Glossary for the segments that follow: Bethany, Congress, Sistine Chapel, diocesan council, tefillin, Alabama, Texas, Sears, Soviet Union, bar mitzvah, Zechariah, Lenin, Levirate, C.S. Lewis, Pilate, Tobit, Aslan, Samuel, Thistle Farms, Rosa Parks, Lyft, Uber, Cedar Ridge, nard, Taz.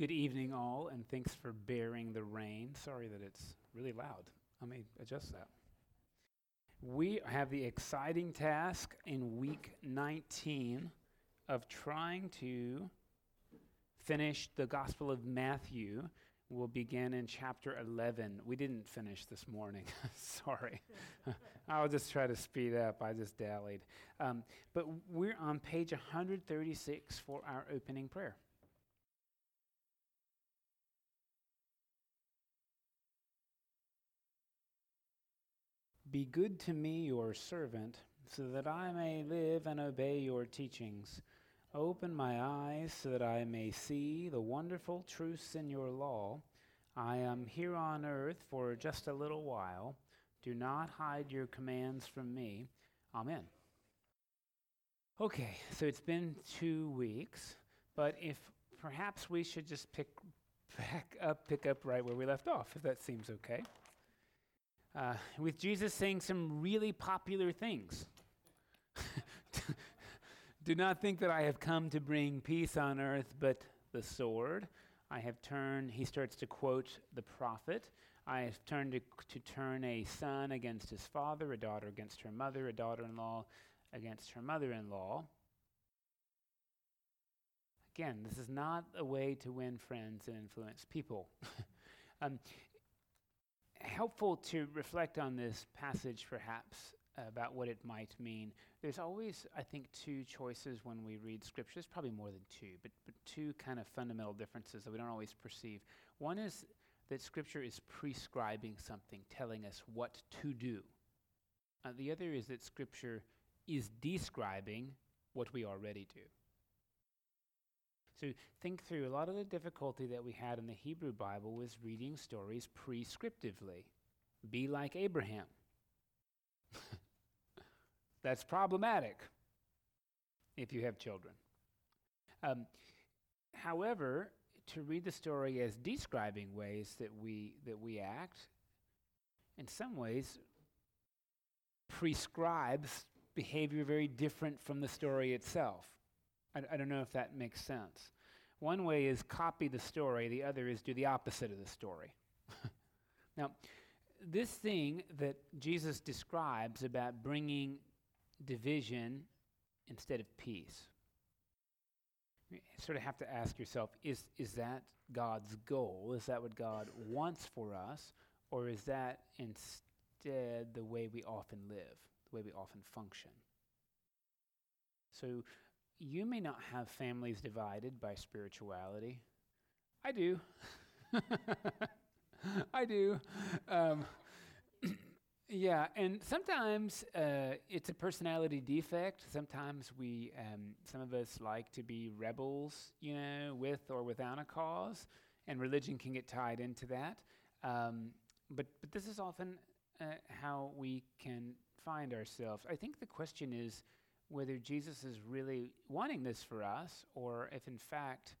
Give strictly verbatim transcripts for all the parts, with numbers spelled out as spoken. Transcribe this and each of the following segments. Good evening, all, and thanks for bearing the rain. Sorry that it's really loud. I may adjust that. We have the exciting task in week nineteen of trying to finish the Gospel of Matthew. We'll begin in chapter eleven. We didn't finish this morning. Sorry. I'll just try to speed up. I just dallied. Um, but we're on page one thirty-six for our opening prayer. Be good to me, your servant, so that I may live and obey your teachings. Open my eyes so that I may see the wonderful truths in your law. I am here on earth for just a little while. Do not hide your commands from me. Amen. Okay, so it's been two weeks, but if perhaps we should just pick back up, pick up right where we left off, if that seems okay. Uh, with Jesus saying some really popular things. Do not think that I have come to bring peace on earth, but the sword. I have turned, he starts to quote the prophet, I have turned to, to turn a son against his father, a daughter against her mother, a daughter-in-law against her mother-in-law. Again, this is not a way to win friends and influence people. um, Helpful to reflect on this passage, perhaps, about what it might mean. There's always, I think, two choices when we read scriptures, probably more than two, but, but two kind of fundamental differences that we don't always perceive. One is that scripture is prescribing something, telling us what to do. Uh, the other is that scripture is describing what we already do. So think through, a lot of the difficulty that we had in the Hebrew Bible was reading stories prescriptively. Be like Abraham. That's problematic if you have children. Um, however, to read the story as describing ways that we that we act, in some ways, prescribes behavior very different from the story itself. I, d- I don't know if that makes sense. One way is copy the story. The other is do the opposite of the story. Now, this thing that Jesus describes about bringing division instead of peace, you sort of have to ask yourself, is, is that God's goal? Is that what God wants for us? Or is that instead the way we often live, the way we often function? So, you may not have families divided by spirituality. I do. I do. Um, yeah, and sometimes uh, it's a personality defect. Sometimes we, um, some of us like to be rebels, you know, with or without a cause, and religion can get tied into that. Um, but, but this is often uh, how we can find ourselves. I think the question is, whether Jesus is really wanting this for us, or if in fact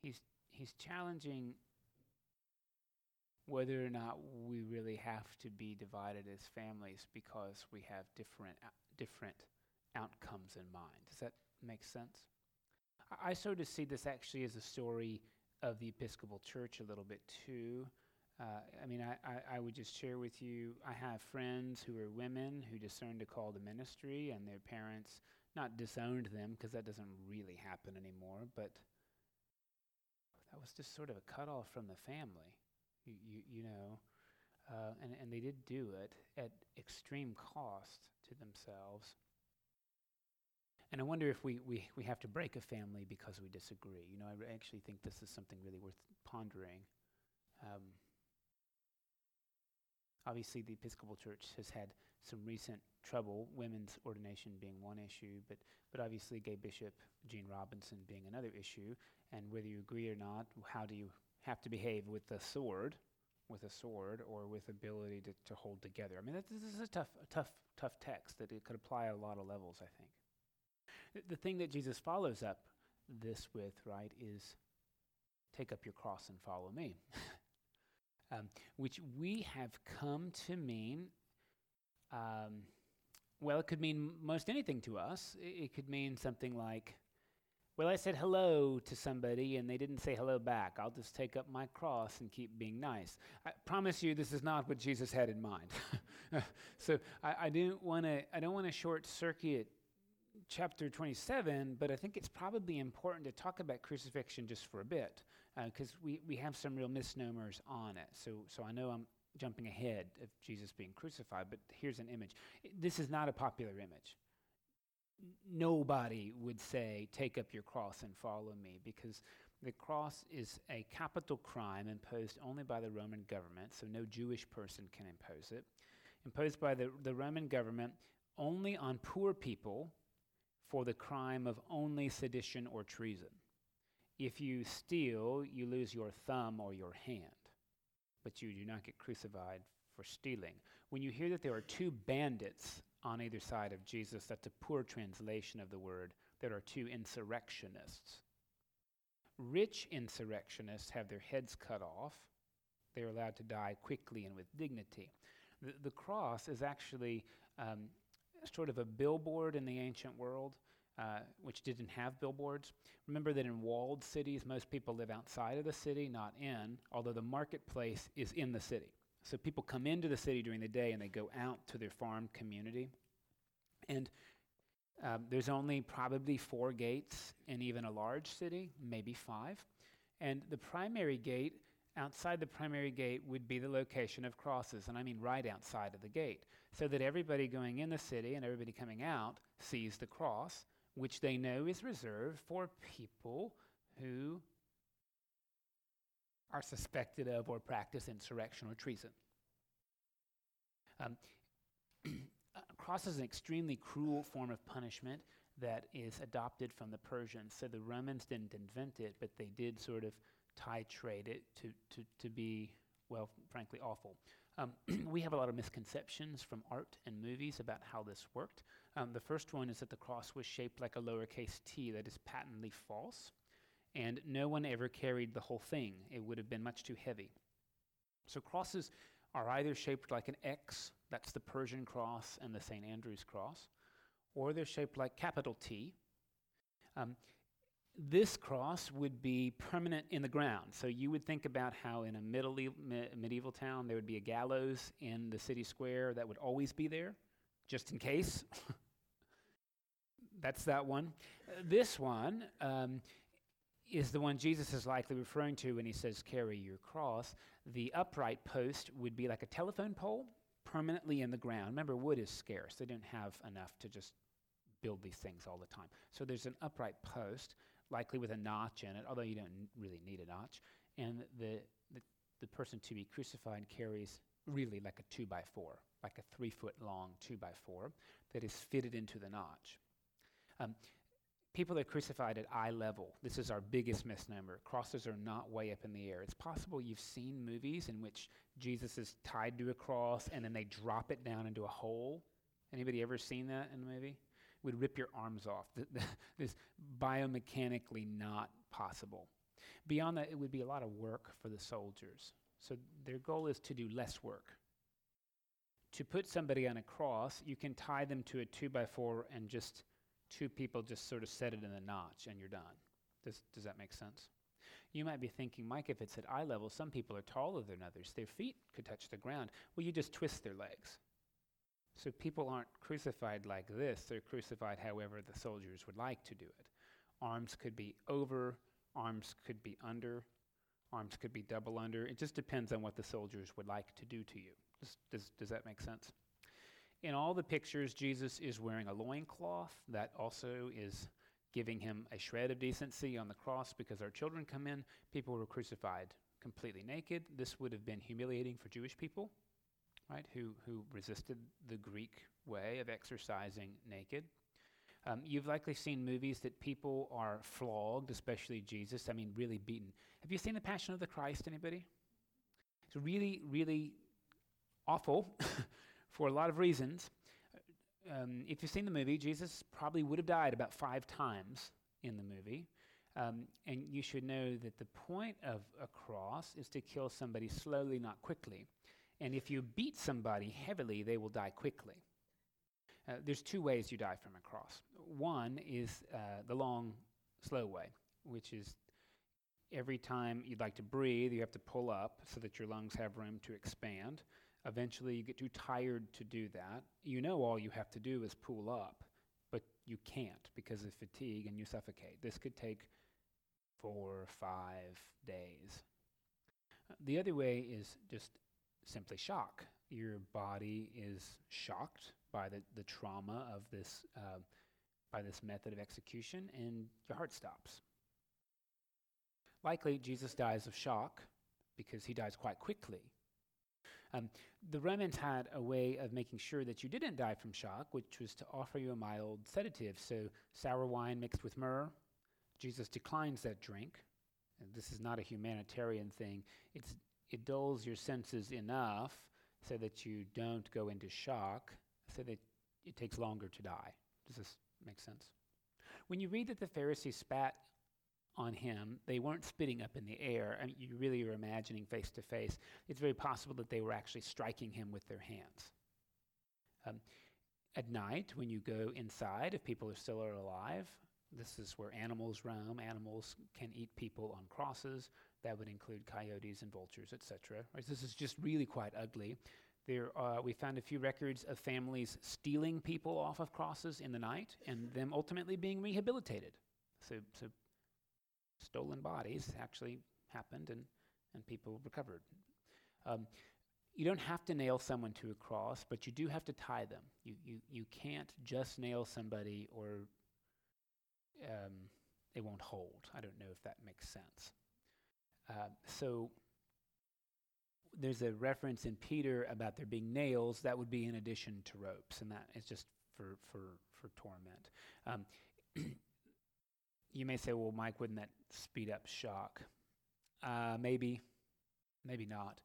he's he's challenging whether or not we really have to be divided as families because we have different uh, different outcomes in mind. Does that make sense? I, I sort of see this actually as a story of the Episcopal Church a little bit too. Uh, I mean, I, I, I would just share with you, I have friends who are women who discerned a call to ministry, and their parents not disowned them, because that doesn't really happen anymore, but that was just sort of a cutoff from the family, you, you, you know, uh, and, and they did do it at extreme cost to themselves. And I wonder if we, we, we have to break a family because we disagree. You know, I r- actually think this is something really worth pondering. Um, Obviously, the Episcopal Church has had some recent trouble, women's ordination being one issue, but, but obviously gay bishop Gene Robinson being another issue, and whether you agree or not, how do you have to behave with a sword, with a sword, or with ability to, to hold together? I mean, that, this is a tough, a tough, tough text that it could apply a lot of levels, I think. Th- the thing that Jesus follows up this with, right, is take up your cross and follow me. Um, which we have come to mean, um, well, it could mean most anything to us. I, it could mean something like, Well, I said hello to somebody, and they didn't say hello back. I'll just take up my cross and keep being nice. I promise you, this is not what Jesus had in mind. So I, I didn't want to. I don't want to short circuit chapter twenty-seven, but I think it's probably important to talk about crucifixion just for a bit, because uh, we we have some real misnomers on it. So so I know I'm jumping ahead of Jesus being crucified, but here's an image. I, this is not a popular image. Nobody would say, take up your cross and follow me, because the cross is a capital crime imposed only by the Roman government, so no Jewish person can impose it. Imposed by the, the Roman government only on poor people for the crime of only sedition or treason. If you steal, you lose your thumb or your hand, but you do not get crucified for stealing. When you hear that there are two bandits on either side of Jesus, that's a poor translation of the word. There are two insurrectionists. Rich insurrectionists have their heads cut off. They are allowed to die quickly and with dignity. The, the cross is actually um, sort of a billboard in the ancient world, uh, which didn't have billboards. Remember that in walled cities, most people live outside of the city, not in, although the marketplace is in the city. So people come into the city during the day and they go out to their farm community. And um, there's only probably four gates in even a large city, maybe five. And the primary gate, outside the primary gate would be the location of crosses, and I mean right outside of the gate, so that everybody going in the city and everybody coming out sees the cross, which they know is reserved for people who are suspected of or practice insurrection or treason. Um, cross is an extremely cruel form of punishment that is adopted from the Persians. So the Romans didn't invent it, but they did sort of titrate it to, to, to be, well, frankly, awful. Um, we have a lot of misconceptions from art and movies about how this worked. Um, the first one is that the cross was shaped like a lowercase t. That is patently false. And no one ever carried the whole thing. It would have been much too heavy. So crosses are either shaped like an X, that's the Persian cross and the Saint Andrew's cross, or they're shaped like capital T. Um, this cross would be permanent in the ground. So you would think about how in a middle e- me- medieval town there would be a gallows in the city square that would always be there, just in case. That's that one. Uh, this one... Um, is the one Jesus is likely referring to when he says, carry your cross. The upright post would be like a telephone pole, permanently in the ground. Remember, wood is scarce. They didn't have enough to just build these things all the time. So there's an upright post, likely with a notch in it, although you don't n- really need a notch. And the, the the person to be crucified carries really like a two by four, like a three foot long two by four that is fitted into the notch. Um, People are crucified at eye level. This is our biggest misnomer. Crosses are not way up in the air. It's possible you've seen movies in which Jesus is tied to a cross and then they drop it down into a hole. Anybody ever seen that in a movie? It would rip your arms off. This is biomechanically not possible. Beyond that, it would be a lot of work for the soldiers. So their goal is to do less work. To put somebody on a cross, you can tie them to a two by four and just two people just sort of set it in a notch and you're done. Does does that make sense? You might be thinking, Mike, if it's at eye level, some people are taller than others. Their feet could touch the ground. Well, you just twist their legs. So people aren't crucified like this. They're crucified however the soldiers would like to do it. Arms could be over, arms could be under, arms could be double under. It just depends on what the soldiers would like to do to you. Does, does, does that make sense? In all the pictures, Jesus is wearing a loincloth. That also is giving him a shred of decency on the cross because our children come in. People were crucified completely naked. This would have been humiliating for Jewish people, right, who, who resisted the Greek way of exercising naked. Um, you've likely seen movies that people are flogged, especially Jesus. I mean, really beaten. Have you seen The Passion of the Christ, anybody? It's really, really awful. For a lot of reasons. Um, if you've seen the movie, Jesus probably would have died about five times in the movie. Um, and you should know that the point of a cross is to kill somebody slowly, not quickly. And if you beat somebody heavily, they will die quickly. Uh, there's two ways you die from a cross. One is uh, the long slow way, which is every time you'd like to breathe, you have to pull up so that your lungs have room to expand. Eventually, you get too tired to do that. You know all you have to do is pull up, but you can't because of fatigue and you suffocate. This could take four or five days. Uh, the other way is just simply shock. Your body is shocked by the, the trauma of this, uh, by this method of execution, and your heart stops. Likely, Jesus dies of shock because he dies quite quickly. Um, the Romans had a way of making sure that you didn't die from shock, which was to offer you a mild sedative, so sour wine mixed with myrrh. Jesus declines that drink. And this is not a humanitarian thing. It's, it dulls your senses enough so that you don't go into shock, so that it takes longer to die. Does this make sense? When you read that the Pharisees spat on him, they weren't spitting up in the air. I mean, you really are imagining face to face. It's very possible that they were actually striking him with their hands. Um, at night, when you go inside, if people are still alive, this is where animals roam. Animals can eat people on crosses. That would include coyotes and vultures, et cetera. This is just really quite ugly. There, uh, we found a few records of families stealing people off of crosses in the night and them ultimately being rehabilitated. So, so stolen bodies actually happened, and, and people recovered. Um, you don't have to nail someone to a cross, but you do have to tie them. You you, you can't just nail somebody or um, they won't hold. I don't know if that makes sense. Uh, so there's a reference in Peter about there being nails. That would be in addition to ropes, and that is just for, for, for torment. Um, You may say, well, Mike, wouldn't that speed up shock? Uh, maybe, maybe not.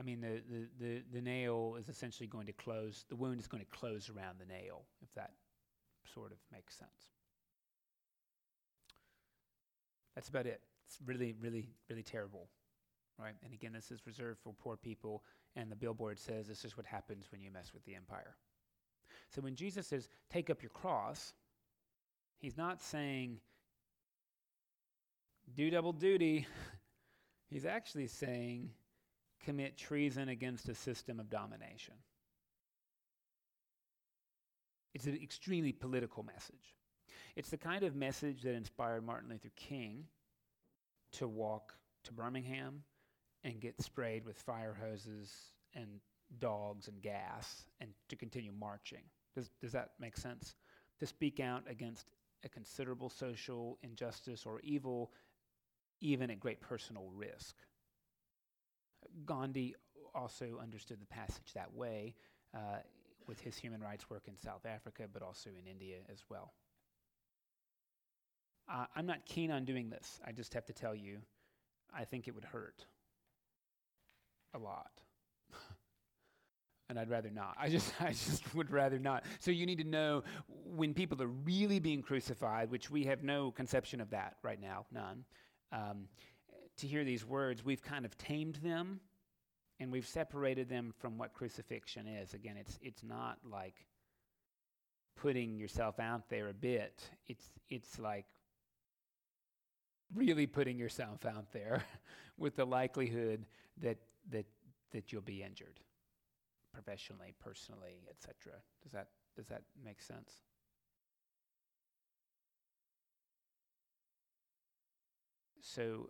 I mean, the, the, the, the nail is essentially going to close, the wound is going to close around the nail, if that sort of makes sense. That's about it. It's really, really, really terrible, right? And again, this is reserved for poor people, and the billboard says this is what happens when you mess with the empire. So when Jesus says, take up your cross, he's not saying, do double duty. He's actually saying, commit treason against a system of domination. It's an extremely political message. It's the kind of message that inspired Martin Luther King to walk to Birmingham and get sprayed with fire hoses and dogs and gas and to continue marching. Does, does that make sense? To speak out against a considerable social injustice or evil, even at great personal risk. Gandhi also understood the passage that way uh, with his human rights work in South Africa, but also in India as well. Uh, I'm not keen on doing this. I just have to tell you, I think it would hurt a lot. And I'd rather not. I just I just would rather not. So you need to know when people are really being crucified, which we have no conception of that right now, none. Um, to hear these words, we've kind of tamed them, and we've separated them from what crucifixion is. Again, it's it's not like putting yourself out there a bit. It's it's like really putting yourself out there with the likelihood that that that you'll be injured, professionally, personally, et cetera. Does that does that make sense? So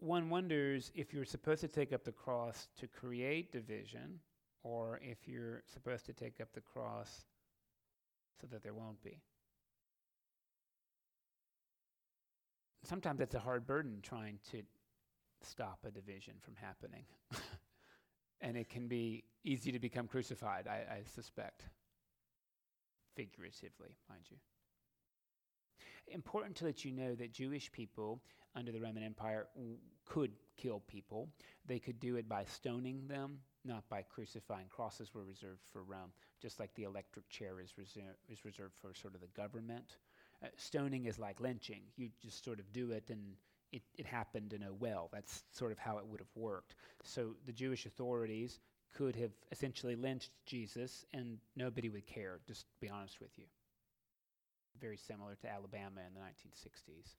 one wonders if you're supposed to take up the cross to create division or if you're supposed to take up the cross so that there won't be. Sometimes it's a hard burden trying to stop a division from happening. And it can be easy to become crucified, I, I suspect, figuratively, mind you. Important to let you know that Jewish people under the Roman Empire w- could kill people. They could do it by stoning them, not by crucifying. Crosses were reserved for Rome, just like the electric chair is, reser- is reserved for sort of the government. Uh, stoning is like lynching. You just sort of do it and It, it happened in a well. That's sort of how it would have worked. So the Jewish authorities could have essentially lynched Jesus and nobody would care, just to be honest with you. very similar to Alabama in the nineteen sixties.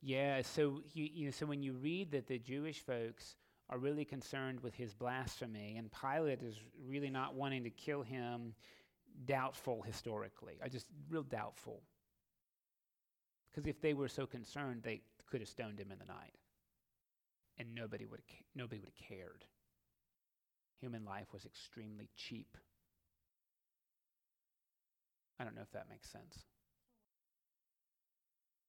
Yeah, so you, you know, so when you read that the Jewish folks are really concerned with his blasphemy, and Pilate is really not wanting to kill him, doubtful historically, or just real doubtful. Because if they were so concerned, they could have stoned him in the night, and nobody would have, nobody would have cared. Human life was extremely cheap. I don't know if that makes sense.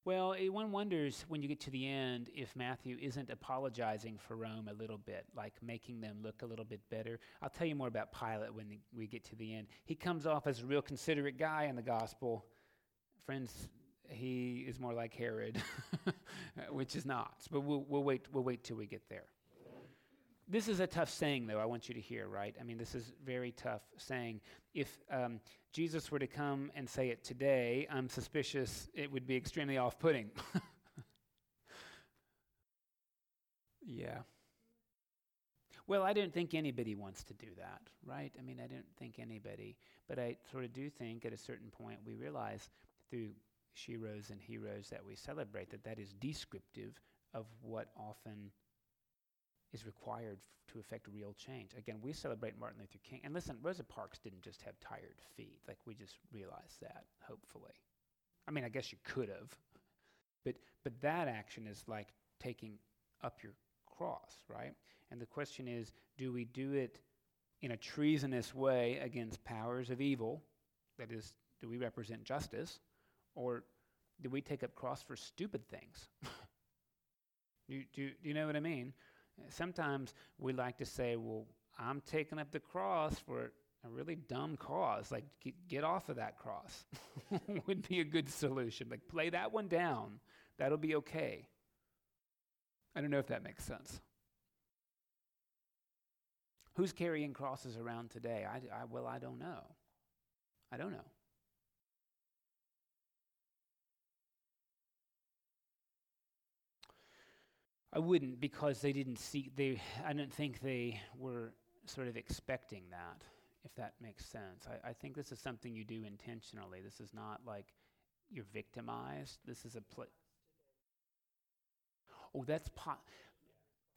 Well, it, one wonders when you get to the end if Matthew isn't apologizing for Rome a little bit, like making them look a little bit better. I'll tell you more about Pilate when the, we get to the end. He comes off as a real considerate guy in the gospel. Friends, he is more like Herod, which is not. But we'll, we'll wait. We'll wait till we get there. This is a tough saying, though, I want you to hear, right? I mean, this is very tough saying. If um, Jesus were to come and say it today, I'm suspicious it would be extremely off-putting. Yeah. Well, I don't think anybody wants to do that, right? I mean, I don't think anybody. But I sort of do think at a certain point we realize through She Rose and He Rose that we celebrate that that is descriptive of what often is required f- to effect real change. Again, we celebrate Martin Luther King. And listen, Rosa Parks didn't just have tired feet. Like, we just realized that, hopefully. I mean, I guess you could have. But but that action is like taking up your cross, right? And the question is, do we do it in a treasonous way against powers of evil? That is, do we represent justice? Or do we take up cross for stupid things? do, do, do you know what I mean? Sometimes we like to say, well, I'm taking up the cross for a really dumb cause. Like, g- get off of that cross would be a good solution. Like, play that one down. That'll be okay. I don't know if that makes sense. Who's carrying crosses around today? I, d- I well, I don't know. I don't know. I wouldn't, because they didn't see, they, I don't think they were sort of expecting that, if that makes sense. I, I think this is something you do intentionally. This is not like you're victimized. This is a pl- Oh, that's po-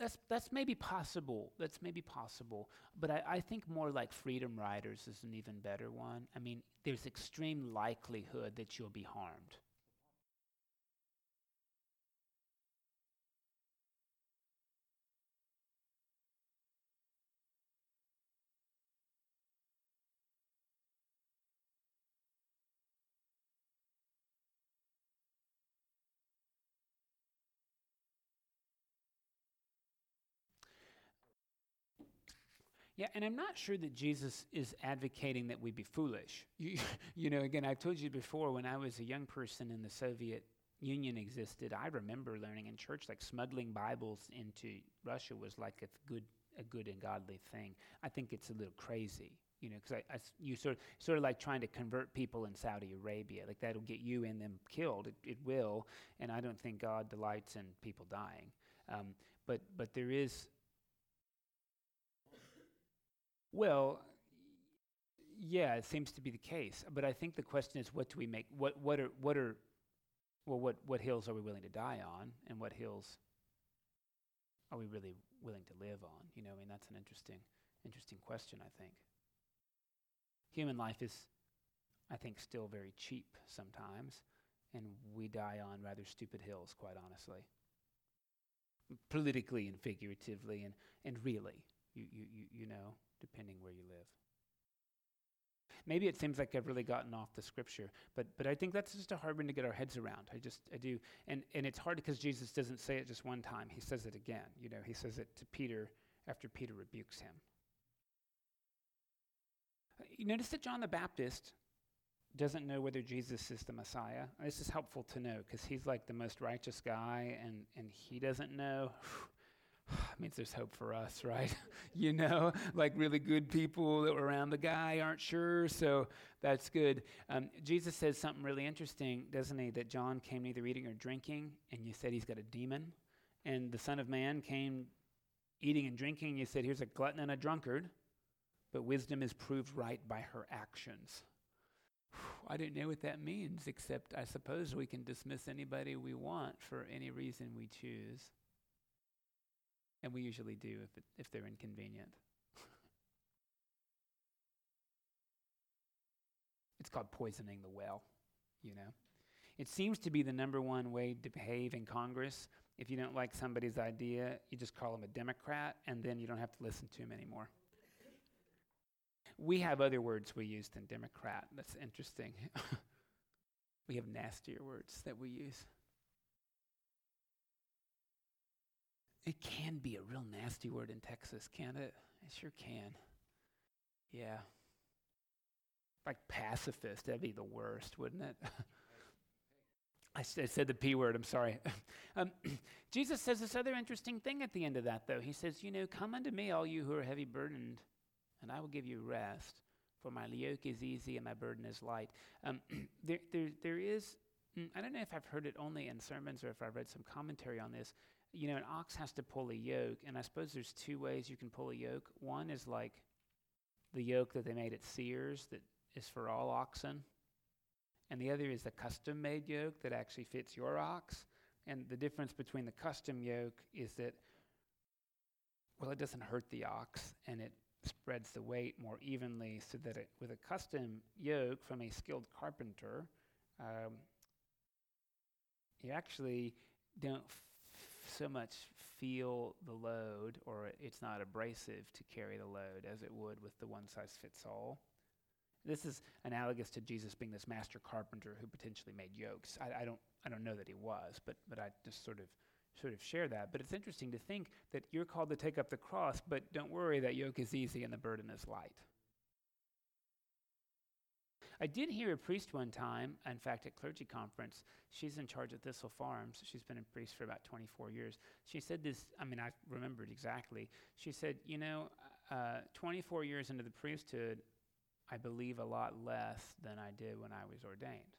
that's that's maybe possible. That's maybe possible. But I, I think more like Freedom Riders is an even better one. I mean, there's extreme likelihood that you'll be harmed. Yeah, and I'm not sure that Jesus is advocating that we be foolish. You, you know, again, I've told you before, when I was a young person and the Soviet Union existed, I remember learning in church, like, smuggling Bibles into Russia was like a good a good and godly thing. I think it's a little crazy, you know, because I, I, you sort of, sort of like trying to convert people in Saudi Arabia. Like, that'll get you and them killed. It, it will, and I don't think God delights in people dying. Um, but but there is... Well, yeah, it seems to be the case. But I think the question is, what do we make? What what are what are, well, what what hills are we willing to die on, and what hills are we really willing to live on? You know, I mean, that's an interesting, interesting question. I think human life is, I think, still very cheap sometimes, and we die on rather stupid hills, quite honestly, politically and figuratively, and and really, you you you, you know. Depending where you live. Maybe it seems like I've really gotten off the scripture, but but I think that's just a hard one to get our heads around. I just, I do. And and it's hard because Jesus doesn't say it just one time. He says it again. You know, he says it to Peter after Peter rebukes him. Uh, you notice that John the Baptist doesn't know whether Jesus is the Messiah. This is helpful to know because he's like the most righteous guy and, and he doesn't know. Means there's hope for us, right? You know, like really good people that were around the guy aren't sure, so that's good. Um, Jesus says something really interesting, doesn't he, that John came neither eating or drinking, and you said he's got a demon, and the Son of Man came eating and drinking, and you said here's a glutton and a drunkard, but wisdom is proved right by her actions. Whew, I don't know what that means, except I suppose we can dismiss anybody we want for any reason we choose. And we usually do if it, if they're inconvenient. It's called poisoning the well, you know. It seems to be the number one way to behave in Congress. If you don't like somebody's idea, you just call them a Democrat, and then you don't have to listen to him anymore. We have other words we use than Democrat. That's interesting. We have nastier words that we use. It can be a real nasty word in Texas, can't it? It sure can. Yeah. Like pacifist, that'd be the worst, wouldn't it? I, s- I said the P word, I'm sorry. um, Jesus says this other interesting thing at the end of that, though. He says, you know, come unto me, all you who are heavy burdened, and I will give you rest, for my yoke is easy and my burden is light. Um, there, there, there is, mm, I don't know if I've heard it only in sermons or if I've read some commentary on this. You know, an ox has to pull a yoke, and I suppose there's two ways you can pull a yoke. One is like the yoke that they made at Sears that is for all oxen. And the other is the custom-made yoke that actually fits your ox. And the difference between the custom yoke is that, well, it doesn't hurt the ox, and it spreads the weight more evenly, so that it, with a custom yoke from a skilled carpenter, um, you actually don't f- so much feel the load, or it's not abrasive to carry the load as it would with the one-size-fits-all. This is analogous to Jesus being this master carpenter who potentially made yokes. I, I don't, I don't know that he was, but but I just sort of, sort of share that. But it's interesting to think that you're called to take up the cross, but don't worry, that yoke is easy and the burden is light. I did hear a priest one time, in fact, at clergy conference. She's in charge of Thistle Farms. She's been a priest for about twenty-four years. She said this. I mean, I remembered exactly. She said, you know, uh, twenty-four years into the priesthood, I believe a lot less than I did when I was ordained.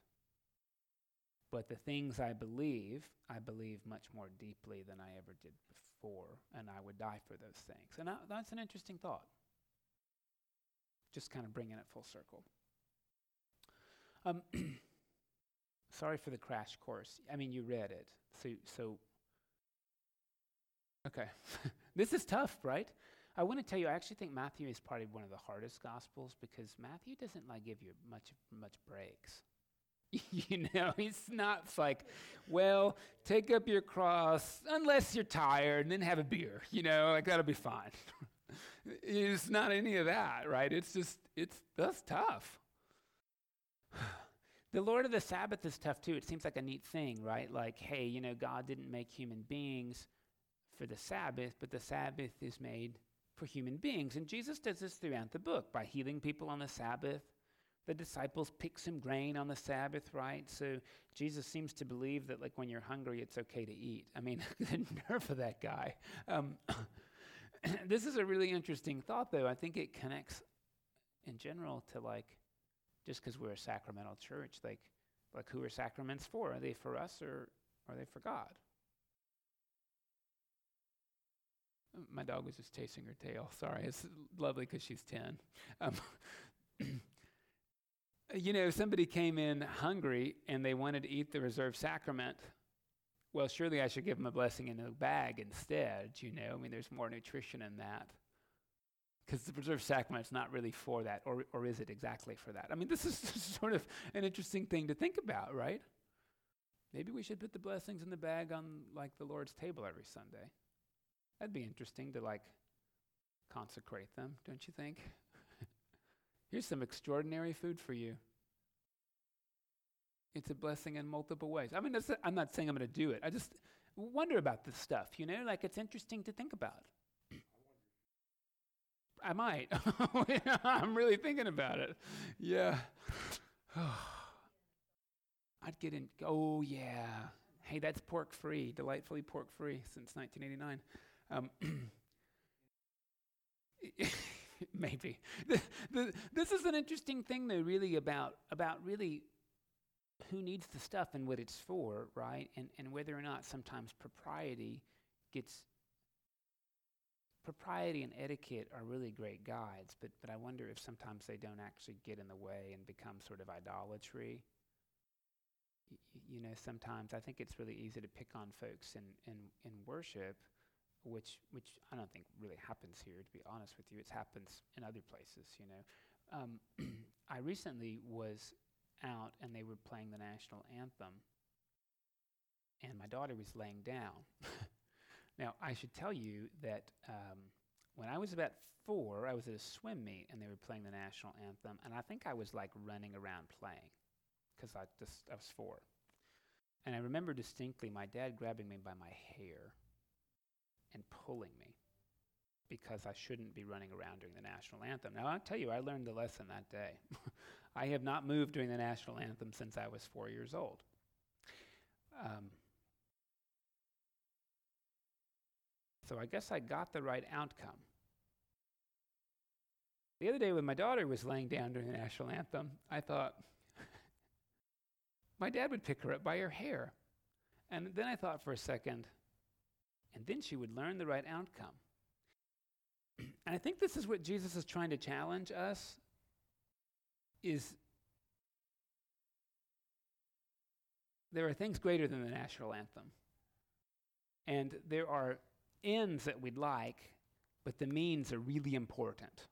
But the things I believe, I believe much more deeply than I ever did before, and I would die for those things. And I, that's an interesting thought, just kind of bringing it full circle. Um, sorry for the crash course. I mean, you read it, so, so okay. This is tough, right? I want to tell you, I actually think Matthew is probably one of the hardest Gospels because Matthew doesn't like give you much much breaks. You know, he's not like, well, take up your cross unless you're tired and then have a beer. You know, like that'll be fine. It's not any of that, right? It's just, it's that's tough. The Lord of the Sabbath is tough too. It seems like a neat thing, right? Like, hey, you know, God didn't make human beings for the Sabbath, but the Sabbath is made for human beings. And Jesus does this throughout the book by healing people on the Sabbath. The disciples pick some grain on the Sabbath, right? So Jesus seems to believe that, like, when you're hungry, it's okay to eat. I mean, the nerve of that guy. Um, this is a really interesting thought, though. I think it connects, in general, to, like, just because we're a sacramental church, like, like who are sacraments for? Are they for us, or are they for God? My dog was just chasing her tail. Sorry, it's lovely because she's ten. Um, you know, somebody came in hungry and they wanted to eat the reserved sacrament. Well, surely I should give them a blessing in a bag instead, you know. I mean, there's more nutrition in that. Because the reserved sacrament's not really for that, or or is it exactly for that? I mean, this is sort of an interesting thing to think about, right? Maybe we should put the blessings in the bag on, like, the Lord's table every Sunday. That'd be interesting to, like, consecrate them, don't you think? Here's some extraordinary food for you. It's a blessing in multiple ways. I mean, that's, uh, I'm not saying I'm going to do it. I just wonder about this stuff, you know? Like, it's interesting to think about. I might. I'm really thinking about it. Yeah. I'd get in. Oh, yeah. Hey, that's pork-free, delightfully pork-free since nineteen eighty-nine. Um, maybe. The, the, this is an interesting thing, though, really, about about really who needs the stuff and what it's for, right? And and whether or not sometimes propriety gets propriety and etiquette are really great guides, but, but I wonder if sometimes they don't actually get in the way and become sort of idolatry. Y- you know, sometimes I think it's really easy to pick on folks in, in, in worship, which which I don't think really happens here, to be honest with you. It happens in other places, you know. Um, I recently was out and they were playing the national anthem, and my daughter was laying down. Now, I should tell you that um, when I was about four, I was at a swim meet, and they were playing the national anthem, and I think I was like running around playing because I just I was four. And I remember distinctly my dad grabbing me by my hair and pulling me because I shouldn't be running around during the national anthem. Now, I'll tell you, I learned the lesson that day. I have not moved during the national anthem since I was four years old. Um, So I guess I got the right outcome. The other day when my daughter was laying down during the national anthem, I thought, my dad would pick her up by her hair. And then I thought for a second, and then she would learn the right outcome. And I think this is what Jesus is trying to challenge us, is there are things greater than the national anthem. And there are ends that we'd like, but the means are really important.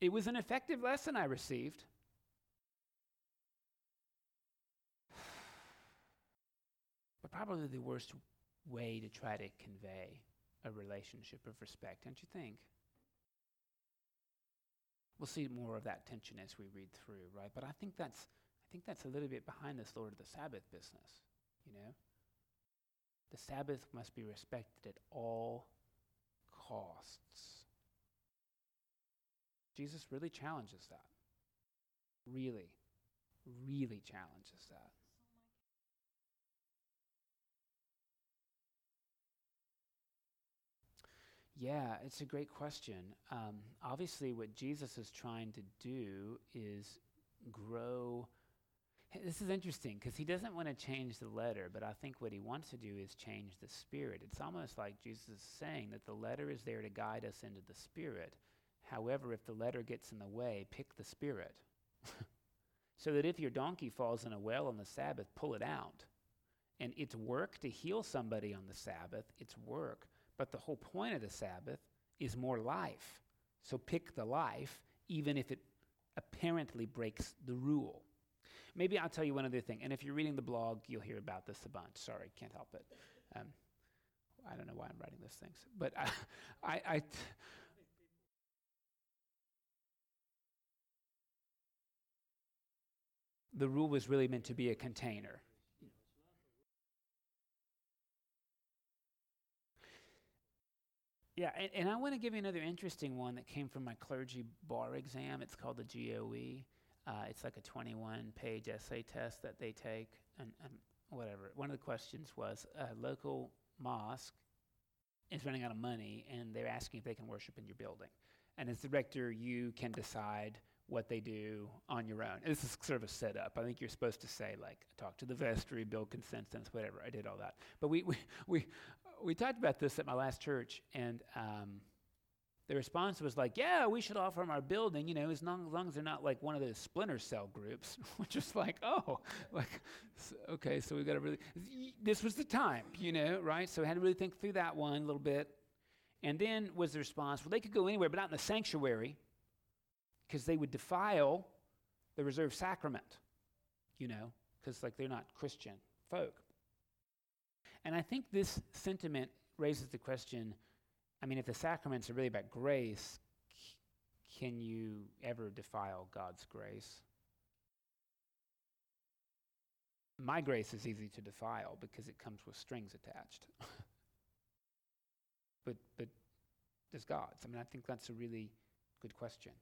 It was an effective lesson I received. But probably the worst way to try to convey a relationship of respect, don't you think? We'll see more of that tension as we read through, right? But I think that's I think that's a little bit behind this Lord of the Sabbath business, you know? The Sabbath must be respected at all costs. Jesus really challenges that. Really, really challenges that. Yeah, it's a great question. Um, obviously, what Jesus is trying to do is grow. This is interesting because he doesn't want to change the letter, but I think what he wants to do is change the spirit. It's almost like Jesus is saying that the letter is there to guide us into the spirit. However, if the letter gets in the way, pick the spirit. So that if your donkey falls in a well on the Sabbath, pull it out. And it's work to heal somebody on the Sabbath. It's work. But the whole point of the Sabbath is more life. So pick the life, even if it apparently breaks the rule. Maybe I'll tell you one other thing, and if you're reading the blog, you'll hear about this a bunch. Sorry, can't help it. Um, I don't know why I'm writing those things, but I, I, I t- the rule was really meant to be a container. Yeah, and, and I want to give you another interesting one that came from my clergy bar exam. It's called the G O E. Uh, it's like a twenty-one page essay test that they take, and, and whatever. One of the questions was, a local mosque is running out of money, and they're asking if they can worship in your building. And as director, you can decide what they do on your own. This is sort of a setup. I think you're supposed to say, like, talk to the vestry, build consensus, whatever. I did all that. But we we we, we talked about this at my last church, and Um, the response was like, yeah, we should offer them our building, you know, as long, as long as they're not like one of those splinter cell groups, which is like, oh, like, so, okay, so we've got to really, this was the time, you know, right? So we had to really think through that one a little bit. And then was the response, well, they could go anywhere, but not in the sanctuary, because they would defile the reserved sacrament, you know, because like they're not Christian folk. And I think this sentiment raises the question, I mean, if the sacraments are really about grace, c- can you ever defile God's grace? My grace is easy to defile because it comes with strings attached. but but does God's? I mean, I think that's a really good question.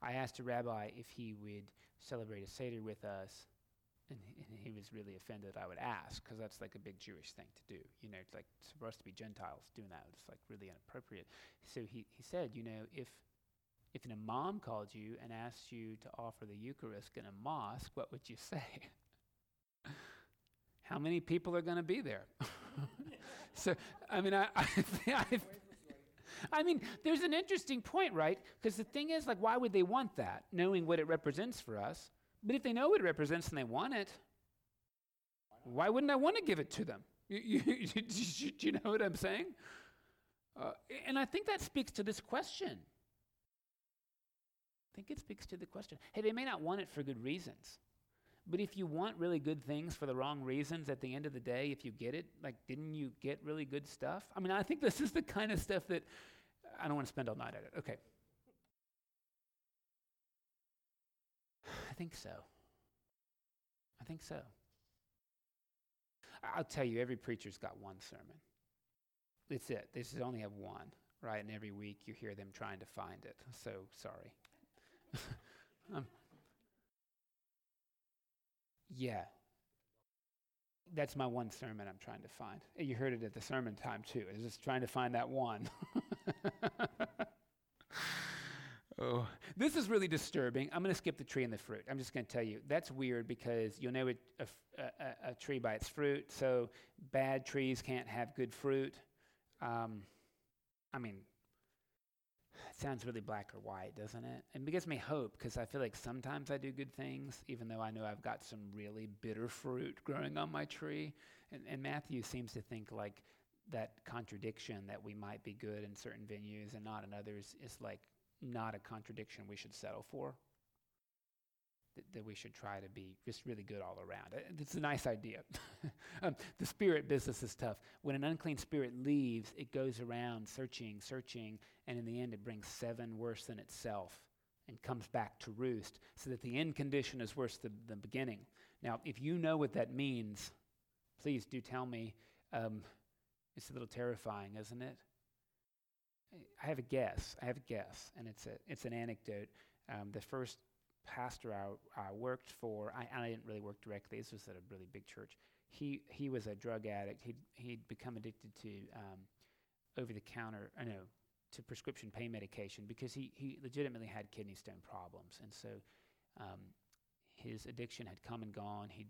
I asked a rabbi if he would celebrate a Seder with us, and he was really offended I would ask, because that's like a big Jewish thing to do. You know, it's like for us to be Gentiles doing that, it's like really inappropriate. So he, he said, you know, if if an imam called you and asked you to offer the Eucharist in a mosque, what would you say? How many people are going to be there? So, I mean, I, I, I, I mean, there's an interesting point, right? Because the thing is, like, why would they want that, knowing what it represents for us? But if they know what it represents and they want it, why wouldn't I want to give it to them? You, you, you, you know what I'm saying? Uh, and I think that speaks to this question. I think it speaks to the question. Hey, they may not want it for good reasons. But if you want really good things for the wrong reasons, at the end of the day, if you get it, like, didn't you get really good stuff? I mean, I think this is the kind of stuff that I don't want to spend all night at it. Okay. I think so. I think so. I'll tell you, every preacher's got one sermon. That's it. They just only have one, right? And every week you hear them trying to find it. So sorry. um, Yeah, that's my one sermon I'm trying to find. You heard it at the sermon time too. It's just trying to find that one. Oh, this is really disturbing. I'm going to skip the tree and the fruit. I'm just going to tell you that's weird because you'll know a, a, a, a tree by its fruit. So bad trees can't have good fruit. Um, I mean, it sounds really black or white, doesn't it? And it gives me hope because I feel like sometimes I do good things, even though I know I've got some really bitter fruit growing on my tree. And, and Matthew seems to think like that contradiction that we might be good in certain venues and not in others is like not a contradiction we should settle for, Th- that we should try to be just really good all around. It's a nice idea. um, the spirit business is tough. When an unclean spirit leaves, it goes around searching, searching, and in the end it brings seven worse than itself and comes back to roost so that the end condition is worse than the beginning. Now, if you know what that means, please do tell me. Um, it's a little terrifying, isn't it? I have a guess. I have a guess, and it's a it's an anecdote. Um, the first pastor I, I worked for, I, I didn't really work directly. This was at a really big church. He he was a drug addict. He'd, he'd become addicted to um, over-the-counter, I know, to prescription pain medication because he, he legitimately had kidney stone problems. And so um, his addiction had come and gone. He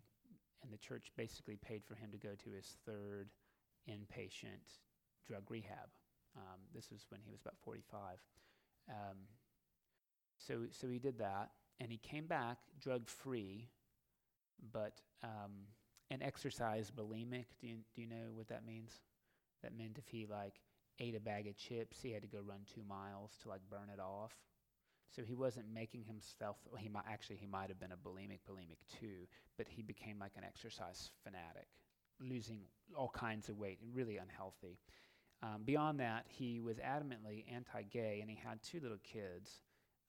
and the church basically paid for him to go to his third inpatient drug rehab. Um, this was when he was about forty-five. Um, so so he did that. And he came back drug-free, but um, an exercise bulimic. Do you, do you know what that means? That meant if he like ate a bag of chips, he had to go run two miles to like burn it off. So he wasn't making himself. Well, he might actually he might have been a bulimic, bulimic too, but he became like an exercise fanatic, losing all kinds of weight, really unhealthy. Um, beyond that, he was adamantly anti-gay, and he had two little kids,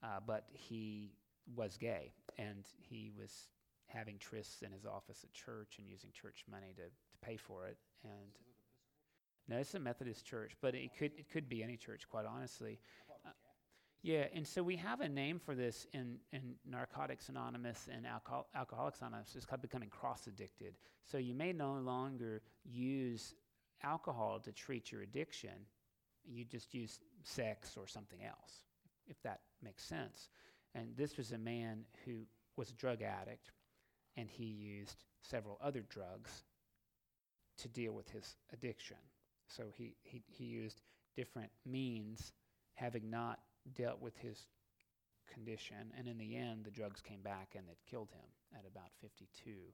uh, but he was gay, and he was having trysts in his office at church and using church money to, to pay for it. And no, it's a Methodist church, but it could it could be any church, quite honestly. Uh, yeah, and so we have a name for this in, in Narcotics Anonymous and Alcohol, Alcoholics Anonymous. It's called becoming cross-addicted. So you may no longer use alcohol to treat your addiction. You just use sex or something else, if that makes sense. And this was a man who was a drug addict, and he used several other drugs to deal with his addiction. So he, he, he used different means, having not dealt with his condition. And in the end, the drugs came back, and it killed him at about fifty-two.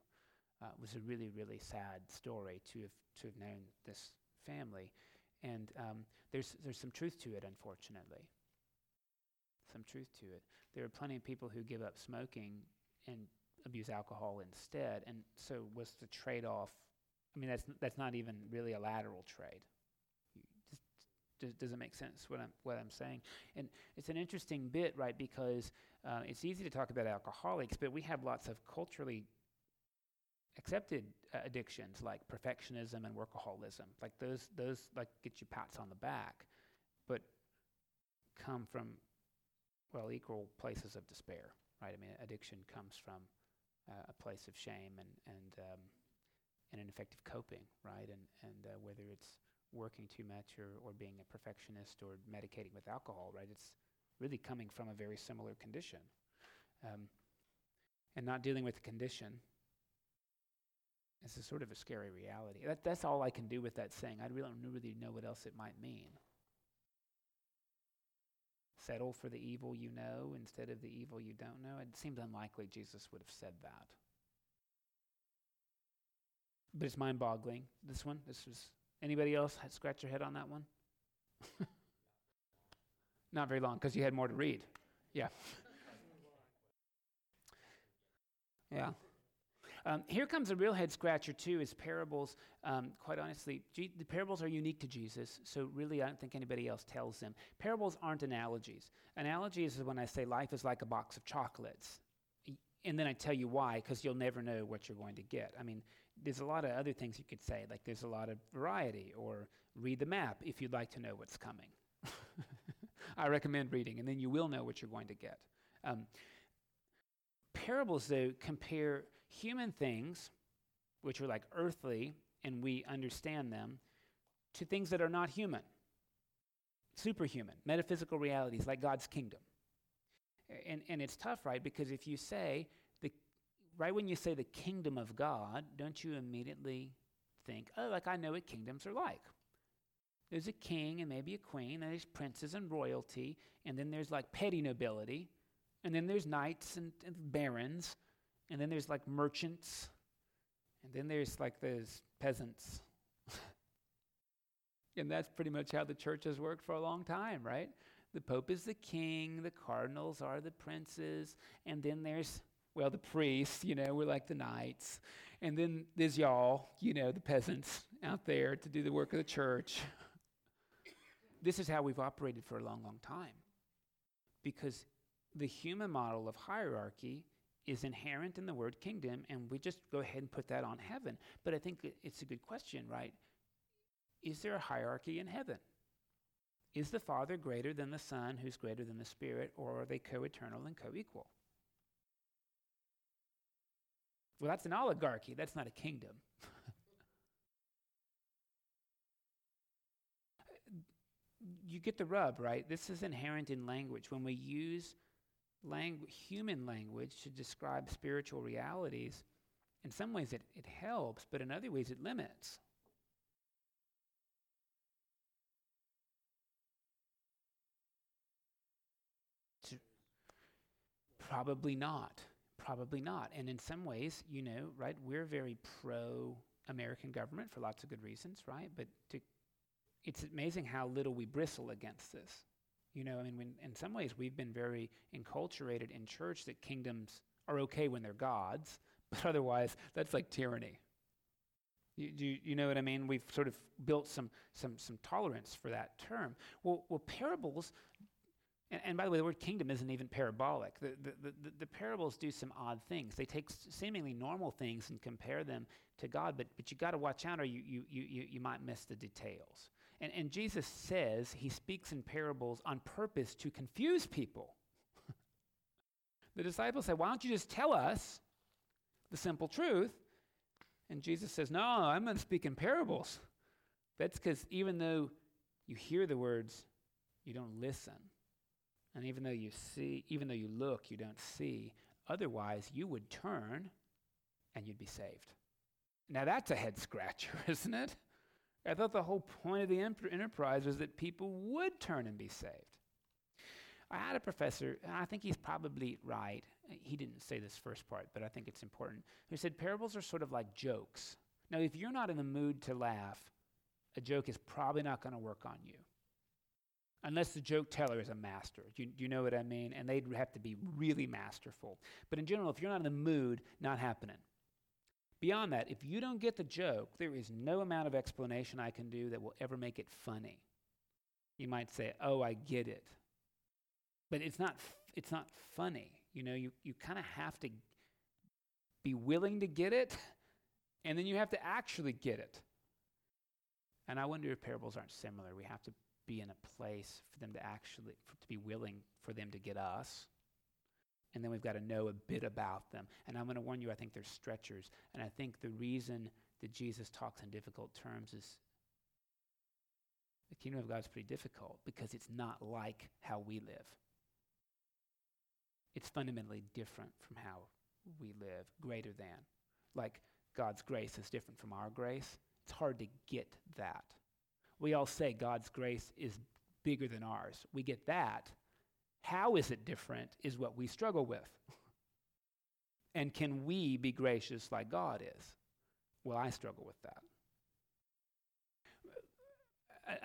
Uh, it was a really, really sad story to have to have known this family. And um, there's there's some truth to it, unfortunately. Some truth to it. There are plenty of people who give up smoking and abuse alcohol instead. And so, what's the trade-off? I mean, that's that's not even really a lateral trade. You just, just does it make sense what I'm what I'm saying? And it's an interesting bit, right? Because uh, it's easy to talk about alcoholics, but we have lots of culturally accepted uh, addictions like perfectionism and workaholism. Like those those like get you pats on the back, but come from well, equal places of despair, right? I mean, addiction comes from uh, a place of shame and and, um, and ineffective coping, right? And and uh, whether it's working too much or, or being a perfectionist or medicating with alcohol, right? It's really coming from a very similar condition. Um, and not dealing with the condition It's a sort of a scary reality. That, that's all I can do with that saying. I really don't really know what else it might mean. Settle for the evil you know instead of the evil you don't know. It seems unlikely Jesus would have said that. But it's mind-boggling. This one, this was, anybody else scratch your head on that one? Not very long, because you had more to read. Yeah. Yeah. Um, here comes a real head-scratcher, too, is parables. Um, quite honestly, G- the parables are unique to Jesus, so really I don't think anybody else tells them. Parables aren't analogies. Analogies is when I say life is like a box of chocolates, y- and then I tell you why, because you'll never know what you're going to get. I mean, there's a lot of other things you could say, like there's a lot of variety, or read the map if you'd like to know what's coming. I recommend reading, and then you will know what you're going to get. Um, parables, though, compare human things, which are like earthly, and we understand them, to things that are not human, superhuman, metaphysical realities like God's kingdom. And and it's tough, right? Because if you say, the right when you say the kingdom of God, don't you immediately think, oh, like I know what kingdoms are like. There's a king and maybe a queen, and there's princes and royalty, and then there's like petty nobility, and then there's knights and, and barons, and then there's like merchants, and then there's like those peasants. And that's pretty much how the church has worked for a long time, right? The pope is the king, the cardinals are the princes, and then there's, well, the priests, you know, we're like the knights. And then there's y'all, you know, the peasants out there to do the work of the church. This is how we've operated for a long, long time. Because the human model of hierarchy is inherent in the word kingdom, and we just go ahead and put that on heaven. But I think it's a good question, right? Is there a hierarchy in heaven? Is the Father greater than the Son, who's greater than the Spirit, or are they co-eternal and co-equal? Well, that's an oligarchy. That's not a kingdom. You get the rub, right? This is inherent in language. When we use Langu- human language to describe spiritual realities, in some ways it, it helps, but in other ways it limits. To probably not. Probably not. And in some ways, you know, right, we're very pro-American government for lots of good reasons, right? But to, it's amazing how little we bristle against this. You know, I mean, when in some ways we've been very enculturated in church that kingdoms are okay when they're God's, but otherwise that's like tyranny. You, you, you know what I mean? We've sort of built some some some tolerance for that term. Well, well, parables, and, and by the way, the word kingdom isn't even parabolic. The the, the, the the parables do some odd things. They take seemingly normal things and compare them to God, but but you got to watch out, or you you you you might miss the details. And, and Jesus says he speaks in parables on purpose to confuse people. The disciples say, why don't you just tell us the simple truth? And Jesus says, no, I'm going to speak in parables. That's because even though you hear the words, you don't listen. And even though you see, even though you look, you don't see. Otherwise, you would turn and you'd be saved. Now that's a head scratcher, isn't it? I thought the whole point of the enter- enterprise was that people would turn and be saved. I had a professor, and I think he's probably right. He didn't say this first part, but I think it's important. He said parables are sort of like jokes. Now, if you're not in the mood to laugh, a joke is probably not going to work on you. Unless the joke teller is a master. Do you, you know what I mean? And they'd have to be really masterful. But in general, if you're not in the mood, not happening. Beyond that, if you don't get the joke, there is no amount of explanation I can do that will ever make it funny. You might say, oh, I get it. But it's not f- it's not funny. You know, you, you kind of have to be willing to get it, and then you have to actually get it. And I wonder if parables aren't similar. We have to be in a place for them to actually, for, to be willing for them to get us. And then we've got to know a bit about them. And I'm going to warn you, I think they're stretchers. And I think the reason that Jesus talks in difficult terms is the kingdom of God is pretty difficult because it's not like how we live. It's fundamentally different from how we live, greater than. Like God's grace is different from our grace. It's hard to get that. We all say God's grace is bigger than ours. We get that. How is it different is what we struggle with. And can we be gracious like God is? Well, I struggle with that.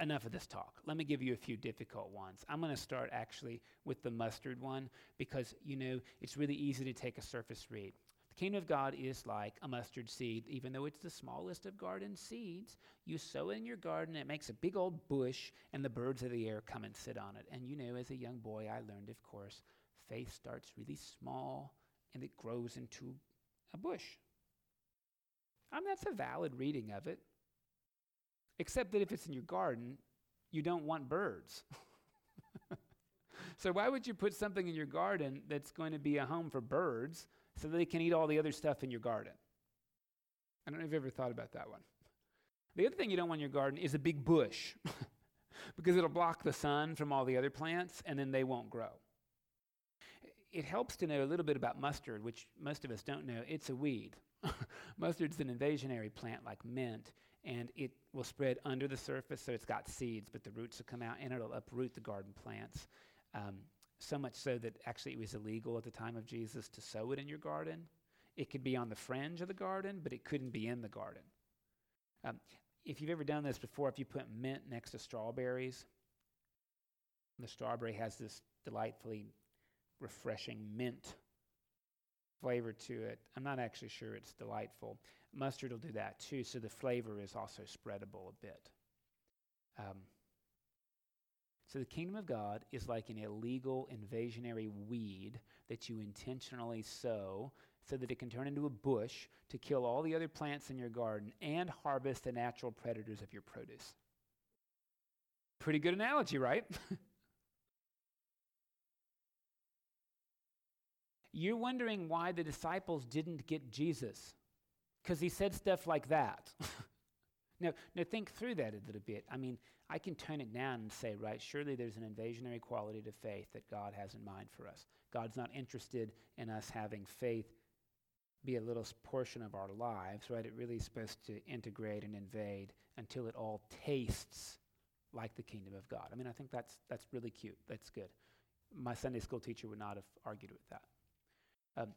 Enough of this talk. Let me give you a few difficult ones. I'm going to start actually with the mustard one because, you know, it's really easy to take a surface read. The kingdom of God is like a mustard seed, even though it's the smallest of garden seeds. You sow it in your garden, it makes a big old bush, and the birds of the air come and sit on it. And, you know, as a young boy, I learned, of course, faith starts really small and it grows into a bush. I mean, that's a valid reading of it. Except that if it's in your garden, you don't want birds. So why would you put something in your garden that's going to be a home for birds so that they can eat all the other stuff in your garden? I don't know if you've ever thought about that one. The other thing you don't want in your garden is a big bush because it'll block the sun from all the other plants and then they won't grow. It helps to know a little bit about mustard, which most of us don't know. It's a weed. Mustard's an invasionary plant like mint, and it will spread under the surface, so it's got seeds, but the roots will come out, and it'll uproot the garden plants, um, so much so that actually it was illegal at the time of Jesus to sow it in your garden. It could be on the fringe of the garden, but it couldn't be in the garden. Um, if you've ever done this before, if you put mint next to strawberries, the strawberry has this delightfully refreshing mint flavor to it. I'm not actually sure it's delightful. Mustard will do that too, so the flavor is also spreadable a bit. Um, so the kingdom of God is like an illegal invasionary weed that you intentionally sow so that it can turn into a bush to kill all the other plants in your garden and harvest the natural predators of your produce. Pretty good analogy, right? You're wondering why the disciples didn't get Jesus, because he said stuff like that. Now, now, think through that a little bit. I mean, I can turn it down and say, right, surely there's an invasionary quality to faith that God has in mind for us. God's not interested in us having faith be a little portion of our lives, right? It really is supposed to integrate and invade until it all tastes like the kingdom of God. I mean, I think that's that's really cute. That's good. My Sunday school teacher would not have argued with that. Um,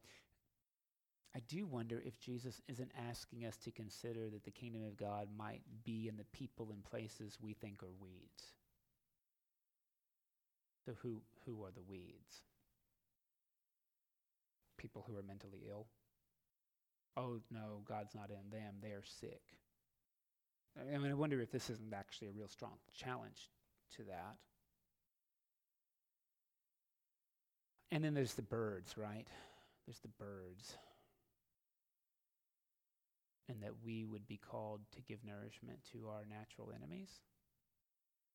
I do wonder if Jesus isn't asking us to consider that the kingdom of God might be in the people and places we think are weeds. So who who are the weeds? People who are mentally ill? Oh, no, God's not in them. They're sick. I mean, I wonder if this isn't actually a real strong challenge to that. And then there's the birds, right? There's the birds, and that we would be called to give nourishment to our natural enemies.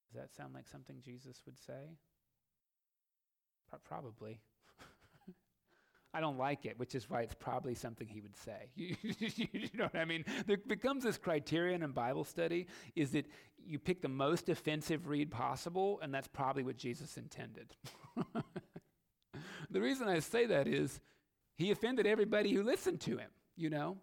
Does that sound like something Jesus would say? Pro- probably. I don't like it, which is why it's probably something he would say. You know what I mean? There becomes this criterion in Bible study is that you pick the most offensive read possible, and that's probably what Jesus intended. The reason I say that is, he offended everybody who listened to him, you know?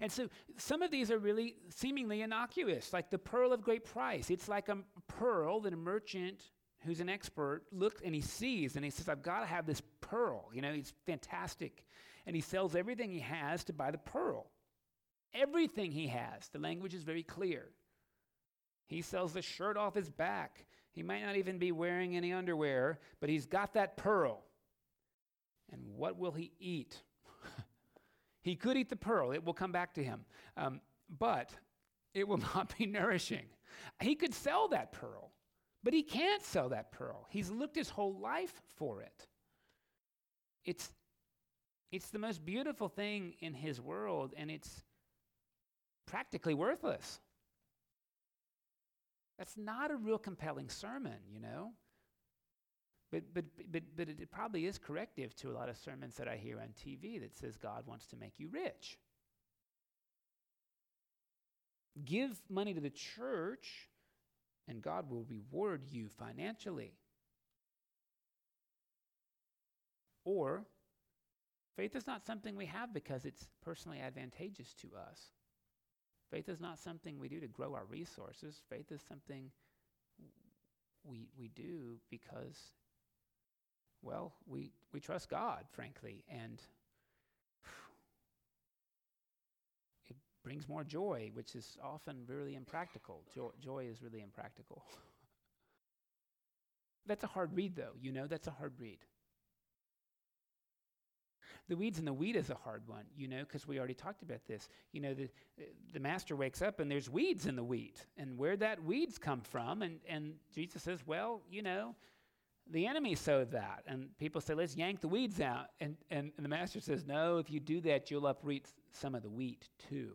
And so some of these are really seemingly innocuous, like the pearl of great price. It's like a m- pearl that a merchant who's an expert looks and he sees and he says, I've got to have this pearl. You know, it's fantastic. And he sells everything he has to buy the pearl. Everything he has. The language is very clear. He sells the shirt off his back. He might not even be wearing any underwear, but he's got that pearl. And what will he eat? He could eat the pearl. It will come back to him. Um, but it will not be nourishing. He could sell that pearl, but he can't sell that pearl. He's looked his whole life for it. It's, it's the most beautiful thing in his world, and it's practically worthless. That's not a real compelling sermon, you know? But but but but it probably is corrective to a lot of sermons that I hear on T V that says God wants to make you rich. Give money to the church, and God will reward you financially. Or Faith is not something we have because it's personally advantageous to us. Faith is not something we do to grow our resources. Faith is something we we do because, well, we, we trust God, frankly, and it brings more joy, which is often really impractical. Joy, joy is really impractical. That's a hard read, though. You know, that's a hard read. The weeds and the wheat is a hard one, you know, because we already talked about this. You know, the the master wakes up and there's weeds in the wheat, and where that weeds come from, and, and Jesus says, well, you know, the enemy sowed that, and people say, let's yank the weeds out, and, and, and the master says, no, if you do that, you'll uproot some of the wheat too.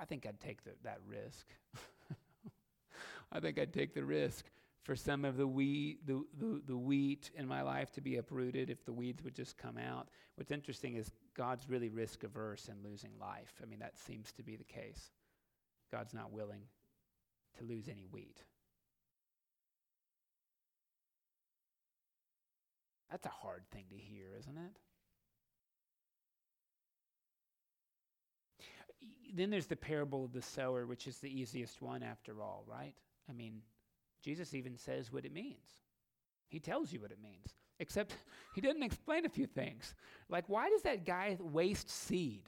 I think I'd take the, that risk. I think I'd take the risk for some of the wheat, the, the, the wheat in my life to be uprooted if the weeds would just come out. What's interesting is God's really risk averse in losing life. I mean, that seems to be the case. God's not willing to lose any wheat. That's a hard thing to hear, isn't it? Then there's the parable of the sower, which is the easiest one after all, right? I mean, Jesus even says what it means. He tells you what it means, except he doesn't explain a few things. Like, why does that guy waste seed?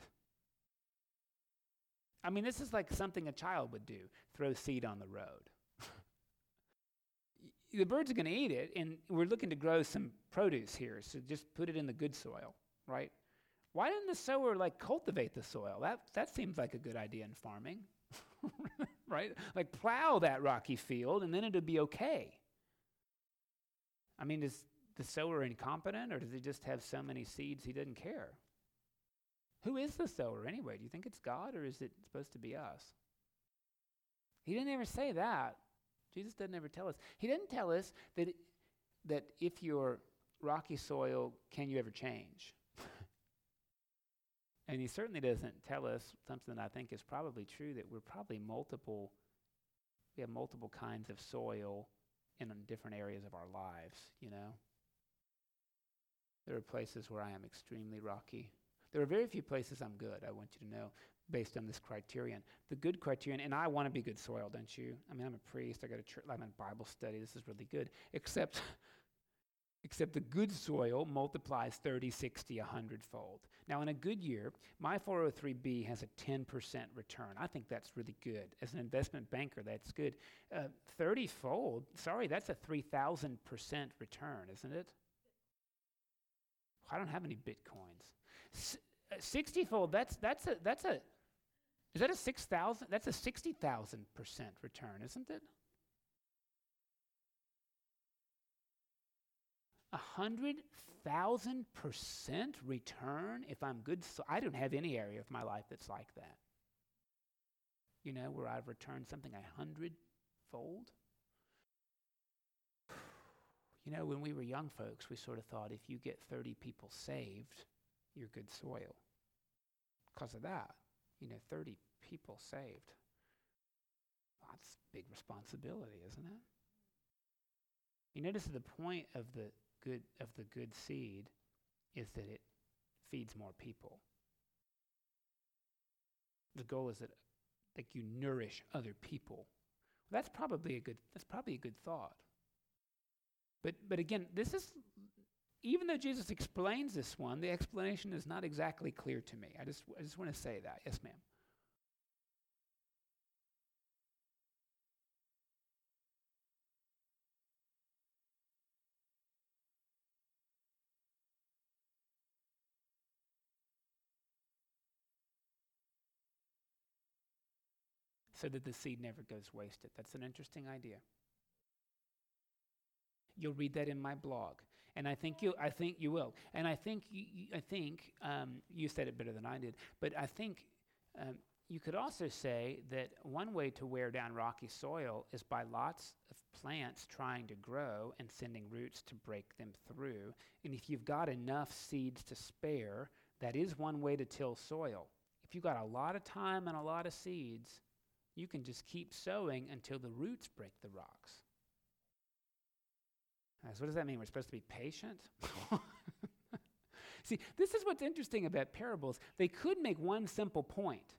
I mean, this is like something a child would do, throw seed on the road. The birds are going to eat it, and we're looking to grow some produce here, so just put it in the good soil, right? Why didn't the sower, like, cultivate the soil? That, that seems like a good idea in farming. Right? Like, plow that rocky field, and then it'll be okay. I mean, is the sower incompetent, or does he just have so many seeds he doesn't care? Who is the sower anyway? Do you think it's God, or is it supposed to be us? He didn't ever say that. Jesus doesn't ever tell us. He didn't tell us that it, that if you're rocky soil, can you ever change? And he certainly doesn't tell us something that I think is probably true, that we're probably multiple, we have multiple kinds of soil in different areas of our lives, you know. There are places where I am extremely rocky. There are very few places I'm good, I want you to know, based on this criterion. The good criterion, and I want to be good soil, don't you? I mean, I'm a priest, I go to church, I'm in Bible study, this is really good, except... Except the good soil multiplies thirty, sixty, one hundred fold. Now, in a good year, my four oh three B has a ten percent return. I think that's really good. As an investment banker, that's good. Uh, thirty-fold, sorry, that's a three thousand percent return, isn't it? I don't have any bitcoins. S- uh, sixty-fold, that's that's a, that's a, is that a six thousand? That's a sixty thousand percent return, isn't it? one hundred thousand percent return if I'm good. So I don't have any area of my life that's like that. You know, where I've returned something a hundredfold. You know, when we were young folks, we sort of thought if you get thirty people saved, you're good soil. Because of that, you know, thirty people saved. Well, that's big responsibility, isn't it? You notice the point of the good of the good seed is that it feeds more people. The goal is that like you nourish other people. Well, that's probably a good that's probably a good thought. But but again, this is even though Jesus explains this one, the explanation is not exactly clear to me. I just I just want to say that. Yes, ma'am. So that the seed never goes wasted. That's an interesting idea. You'll read that in my blog, and I think you, I think you will, and I think you, you, I think um, you said it better than I did. But I think um, you could also say that one way to wear down rocky soil is by lots of plants trying to grow and sending roots to break them through. And if you've got enough seeds to spare, that is one way to till soil. If you've got a lot of time and a lot of seeds, you can just keep sowing until the roots break the rocks. Uh, so what does that mean? We're supposed to be patient? See, this is what's interesting about parables. They could make one simple point,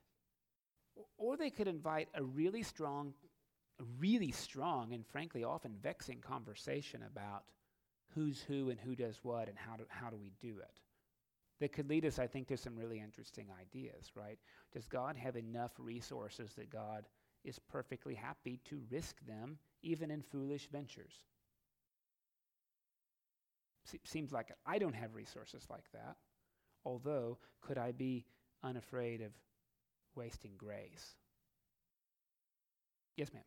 or they could invite a really strong, a really strong and frankly often vexing conversation about who's who and who does what and how do, how do we do it. That could lead us, I think, to some really interesting ideas, right? Does God have enough resources that God is perfectly happy to risk them even in foolish ventures? Se- seems like I don't have resources like that. Although, could I be unafraid of wasting grace? Yes, ma'am.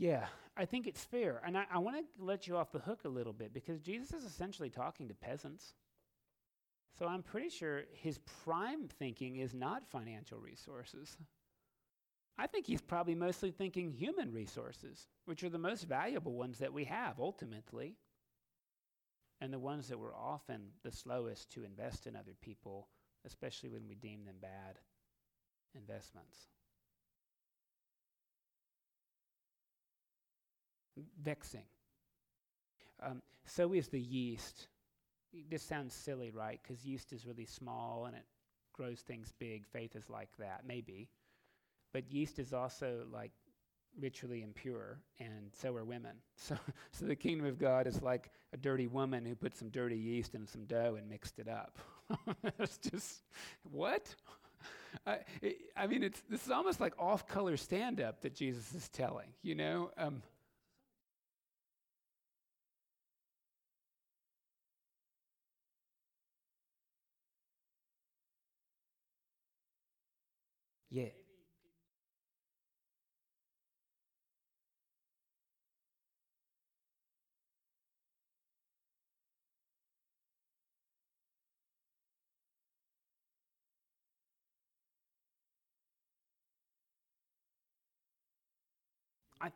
Yeah, I think it's fair. And I, I want to let you off the hook a little bit because Jesus is essentially talking to peasants. So I'm pretty sure his prime thinking is not financial resources. I think he's probably mostly thinking human resources, which are the most valuable ones that we have ultimately, and the ones that we're often the slowest to invest in other people, especially when we deem them bad investments. Vexing. Um, so is the yeast. This sounds silly, right? Because yeast is really small and it grows things big. Faith is like that, maybe. But yeast is also like ritually impure, and so are women. So, so the kingdom of God is like a dirty woman who put some dirty yeast in some dough and mixed it up. That's just what? I, I mean, it's this is almost like off-color stand-up that Jesus is telling. You know. Um, Yeah. I th-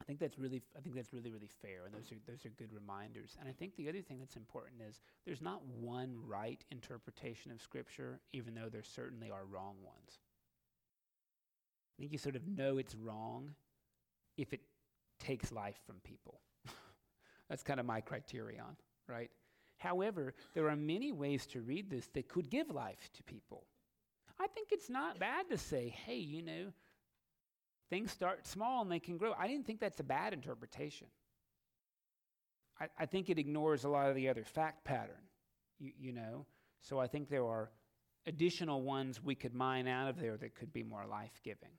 I think that's really, f- I think that's really, really fair, and those are those are good reminders. And I think the other thing that's important is there's not one right interpretation of Scripture, even though there certainly are wrong ones. I think you sort of know it's wrong if it takes life from people. That's kind of my criterion, right? However, there are many ways to read this that could give life to people. I think it's not bad to say, hey, you know, things start small and they can grow. I didn't think that's a bad interpretation. I, I think it ignores a lot of the other fact pattern, you, you know. So I think there are additional ones we could mine out of there that could be more life-giving,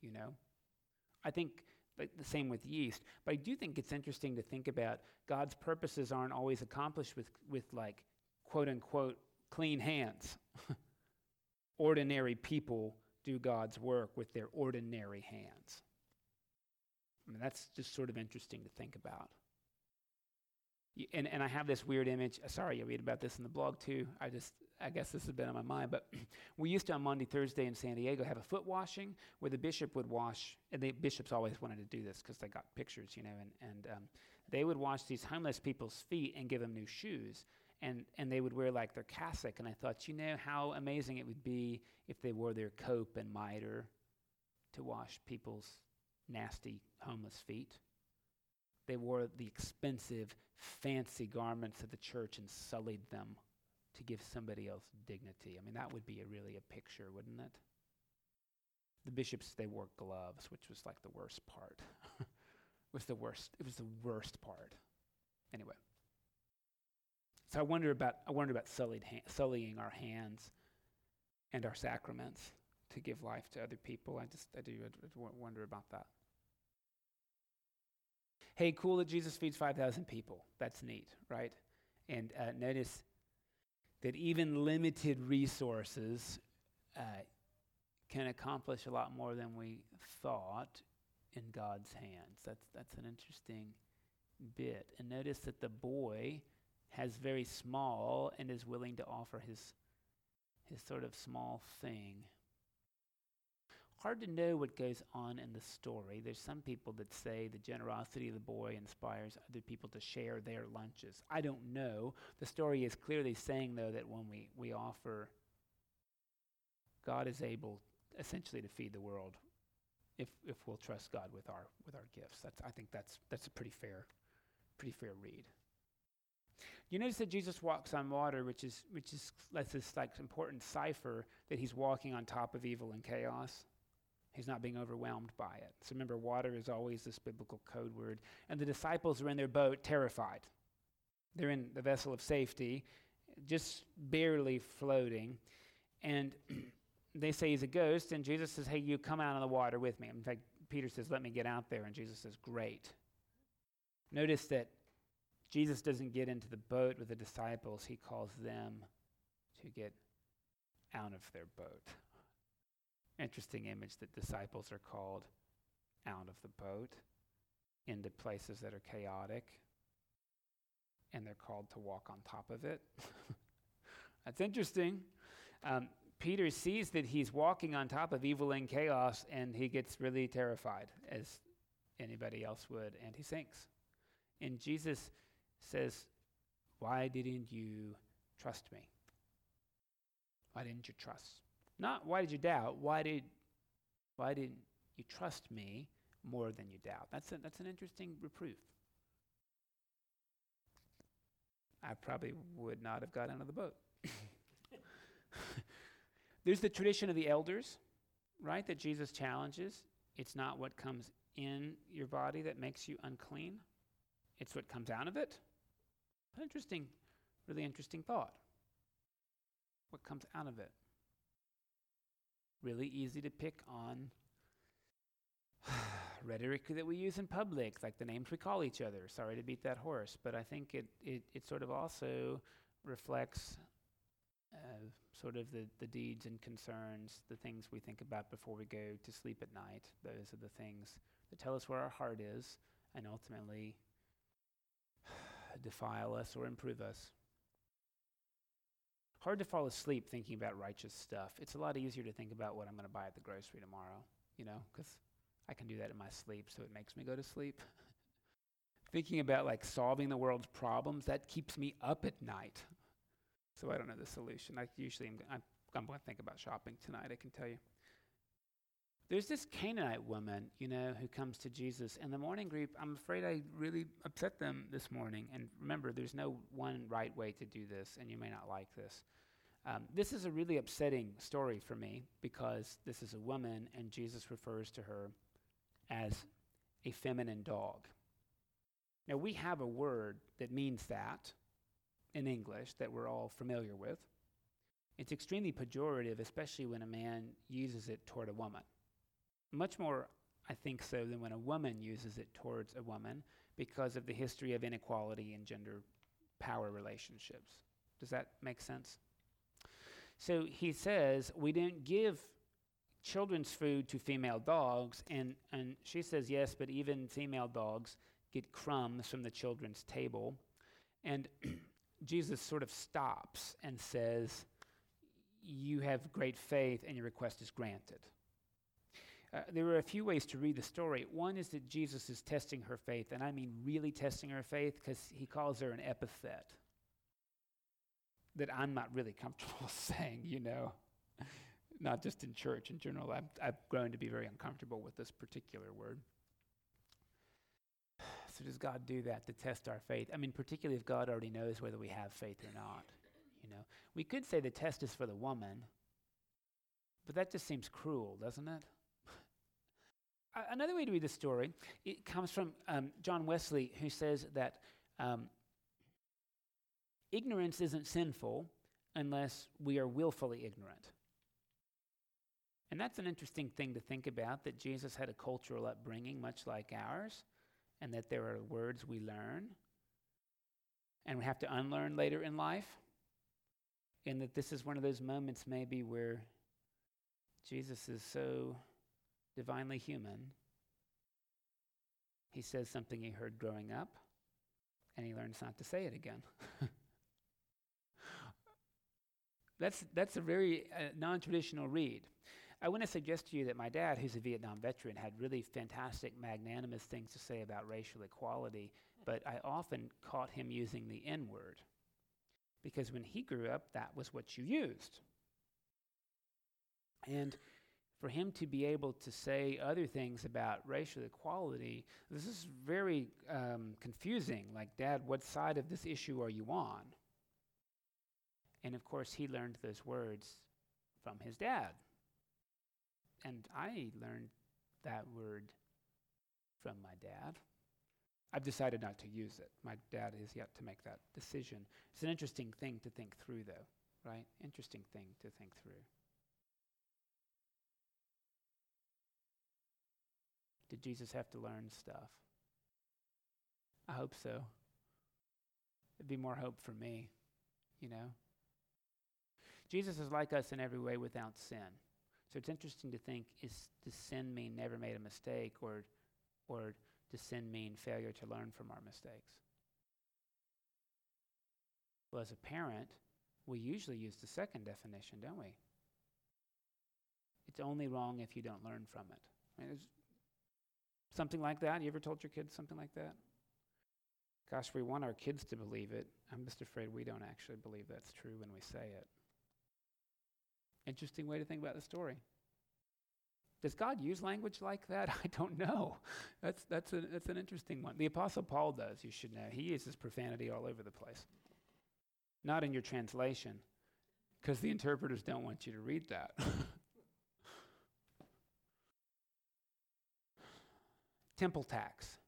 you know. I think like the same with yeast. But I do think it's interesting to think about God's purposes aren't always accomplished with, with like, quote-unquote, clean hands. Ordinary people do God's work with their ordinary hands. I mean, that's just sort of interesting to think about. Y- and, and I have this weird image. Uh, sorry, you read about this in the blog too. I just, I guess this has been on my mind, but we used to on Monday, Thursday in San Diego have a foot washing where the bishop would wash, and the bishops always wanted to do this because they got pictures, you know, and, and um, they would wash these homeless people's feet and give them new shoes. And and they would wear like their cassock, and I thought, you know, how amazing it would be if they wore their cope and mitre to wash people's nasty homeless feet. They wore the expensive, fancy garments of the church and sullied them to give somebody else dignity. I mean, that would be a really a picture, wouldn't it? The bishops, they wore gloves, which was like the worst part. It was the worst. It was the worst part. Anyway. So I wonder about I wonder about sullied ha- sullying our hands and our sacraments to give life to other people. I just I do I d- wonder about that. Hey, cool that Jesus feeds five thousand people. That's neat, right? And uh, notice that even limited resources uh, can accomplish a lot more than we thought in God's hands. That's that's an interesting bit. And notice that the boy has very small and is willing to offer his his sort of small thing. Hard to know what goes on in the story. There's some people that say the generosity of the boy inspires other people to share their lunches. I don't know. The story is clearly saying, though, that when we, we offer, God is able essentially to feed the world if if we'll trust God with our with our gifts. That's I think that's that's a pretty fair pretty fair read. You notice that Jesus walks on water, which is which is that's this like important cipher that he's walking on top of evil and chaos. He's not being overwhelmed by it. So remember, water is always this biblical code word. And the disciples are in their boat, terrified. They're in the vessel of safety, just barely floating. And they say he's a ghost, and Jesus says, hey, you come out on the water with me. In fact, Peter says, let me get out there, and Jesus says, great. Notice that Jesus doesn't get into the boat with the disciples. He calls them to get out of their boat. Interesting image that disciples are called out of the boat into places that are chaotic, and they're called to walk on top of it. That's interesting. Um, Peter sees that he's walking on top of evil and chaos, and he gets really terrified, as anybody else would, and he sinks. And Jesus says, why didn't you trust me? Why didn't you trust? Not why did you doubt? Why did why didn't you trust me more than you doubt? That's a, that's an interesting reproof. I probably would not have got out of the boat. There's the tradition of the elders, right? That Jesus challenges. It's not what comes in your body that makes you unclean. It's what comes out of it. Interesting, really interesting thought. What comes out of it? Really easy to pick on rhetoric that we use in public, like the names we call each other. Sorry to beat that horse, but I think it it, it sort of also reflects uh, sort of the, the deeds and concerns, the things we think about before we go to sleep at night. Those are the things that tell us where our heart is and ultimately defile us or improve us. Hard to fall asleep thinking about righteous stuff. It's a lot easier to think about what I'm going to buy at the grocery tomorrow, you know, because I can do that in my sleep, so it makes me go to sleep. Thinking about, like, solving the world's problems, that keeps me up at night. So I don't know the solution. I usually am, I'm, I'm going to think about shopping tonight, I can tell you. There's this Canaanite woman, you know, who comes to Jesus. And the morning group, I'm afraid I really upset them this morning. And remember, there's no one right way to do this, and you may not like this. Um, this is a really upsetting story for me because this is a woman, and Jesus refers to her as a feminine dog. Now, we have a word that means that in English that we're all familiar with. It's extremely pejorative, especially when a man uses it toward a woman. Much more, I think, so than when a woman uses it towards a woman because of the history of inequality in gender power relationships. Does that make sense? So he says, we don't give children's food to female dogs, and, and she says, yes, but even female dogs get crumbs from the children's table. And Jesus sort of stops and says, you have great faith and your request is granted. Uh, there are a few ways to read the story. One is that Jesus is testing her faith, and I mean really testing her faith because he calls her an epithet that I'm not really comfortable saying, you know, not just in church in general. I've, I've grown to be very uncomfortable with this particular word. So does God do that to test our faith? I mean, particularly if God already knows whether we have faith or not, you know. We could say the test is for the woman, but that just seems cruel, doesn't it? Another way to read the story, it comes from um, John Wesley, who says that um, ignorance isn't sinful unless we are willfully ignorant. And that's an interesting thing to think about, that Jesus had a cultural upbringing much like ours, and that there are words we learn, and we have to unlearn later in life. And that this is one of those moments maybe where Jesus is so divinely human. He says something he heard growing up, and he learns not to say it again. That's that's a very uh, non-traditional read. I want to suggest to you that my dad, who's a Vietnam veteran, had really fantastic, magnanimous things to say about racial equality, but I often caught him using the N-word. Because when he grew up, that was what you used. And for him to be able to say other things about racial equality, this is very um, confusing. Like, Dad, what side of this issue are you on? And, of course, he learned those words from his dad. And I learned that word from my dad. I've decided not to use it. My dad is yet to make that decision. It's an interesting thing to think through, though, right? Interesting thing to think through. Did Jesus have to learn stuff? I hope so. It'd be more hope for me, you know? Jesus is like us in every way without sin. So it's interesting to think, is does sin mean never made a mistake, or or does sin mean failure to learn from our mistakes? Well, as a parent, we usually use the second definition, don't we? It's only wrong if you don't learn from it. I mean, there's something like that. You ever told your kids something like that? Gosh, we want our kids to believe it. I'm just afraid we don't actually believe that's true when we say it. Interesting way to think about the story. Does God use language like that? I don't know. That's that's a, that's an interesting one. The Apostle Paul does, you should know. He uses profanity all over the place. Not in your translation, because the interpreters don't want you to read that. Temple tax.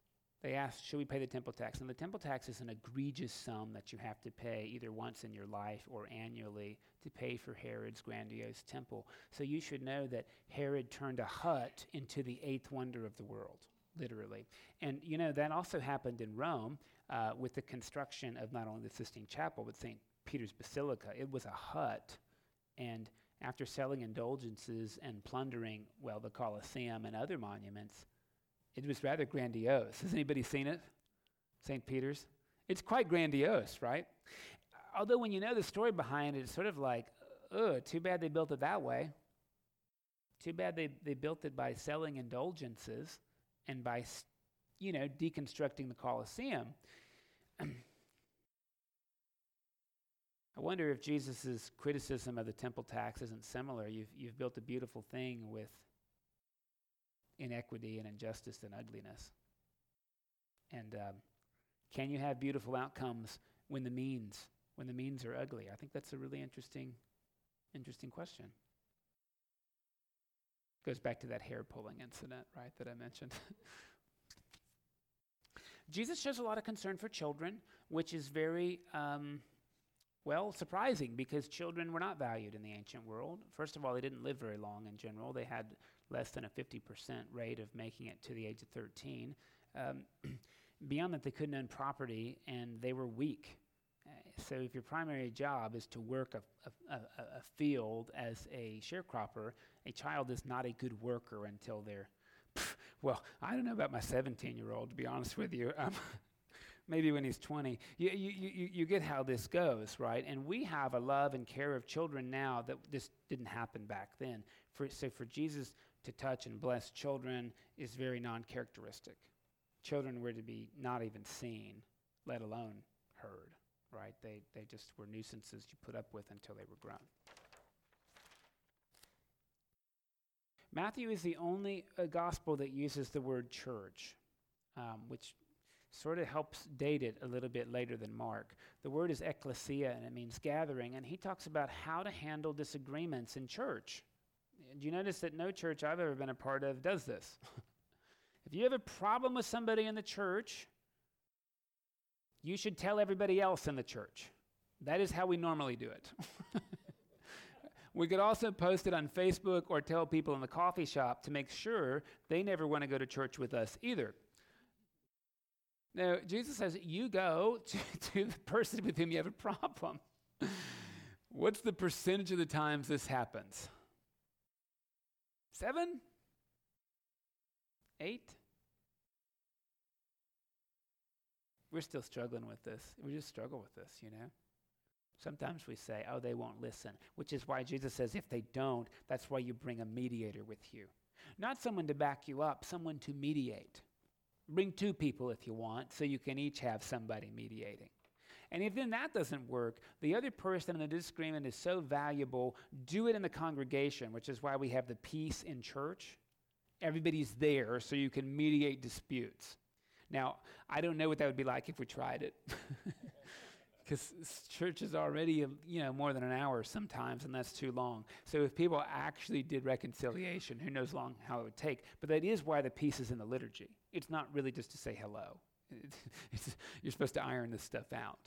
They asked, should we pay the temple tax? And the temple tax is an egregious sum that you have to pay either once in your life or annually to pay for Herod's grandiose temple. So you should know that Herod turned a hut into the eighth wonder of the world, literally. And, you know, that also happened in Rome uh, with the construction of not only the Sistine Chapel but Saint Peter's Basilica. It was a hut, and after selling indulgences and plundering, well, the Colosseum and other monuments, it was rather grandiose. Has anybody seen it? Saint Peter's? It's quite grandiose, right? Although when you know the story behind it, it's sort of like, ugh, too bad they built it that way. Too bad they, they built it by selling indulgences and by, you know, deconstructing the Colosseum. I wonder if Jesus' criticism of the temple tax isn't similar. You've, you've built a beautiful thing with inequity and injustice and ugliness. And um, can you have beautiful outcomes when the means, when the means are ugly? I think that's a really interesting, interesting question. Goes back to that hair pulling incident, right, that I mentioned. Jesus shows a lot of concern for children, which is very, um, well, surprising, because children were not valued in the ancient world. First of all, they didn't live very long in general. They had less than a fifty percent rate of making it to the age of thirteen. Um, beyond that, they couldn't own property, and they were weak. Uh, so if your primary job is to work a, a, a, a field as a sharecropper, a child is not a good worker until they're, pff, well, I don't know about my seventeen-year-old, to be honest with you. Um, maybe when he's twenty. You, you, you, you get how this goes, right? And we have a love and care of children now that this didn't happen back then. For, so for Jesus to touch and bless children is very non-characteristic. Children were to be not even seen, let alone heard, right? They they just were nuisances you put up with until they were grown. Matthew is the only uh, gospel that uses the word church, um, which sort of helps date it a little bit later than Mark. The word is ecclesia, and it means gathering, and he talks about how to handle disagreements in church. Do you notice that no church I've ever been a part of does this? If you have a problem with somebody in the church, you should tell everybody else in the church. That is how we normally do it. We could also post it on Facebook or tell people in the coffee shop to make sure they never want to go to church with us either. No, Jesus says, you go to, to the person with whom you have a problem. What's the percentage of the times this happens? Seven? Eight? We're still struggling with this. We just struggle with this, you know. Sometimes we say, oh, they won't listen, which is why Jesus says if they don't, that's why you bring a mediator with you. Not someone to back you up, someone to mediate. Bring two people if you want, so you can each have somebody mediating. And if then that doesn't work, the other person in the disagreement is so valuable, do it in the congregation, which is why we have the peace in church. Everybody's there so you can mediate disputes. Now, I don't know what that would be like if we tried it. Because church is already, a, you know, more than an hour sometimes, and that's too long. So if people actually did reconciliation, who knows long how it would take. But that is why the peace is in the liturgy. It's not really just to say hello. It's, it's, you're supposed to iron this stuff out.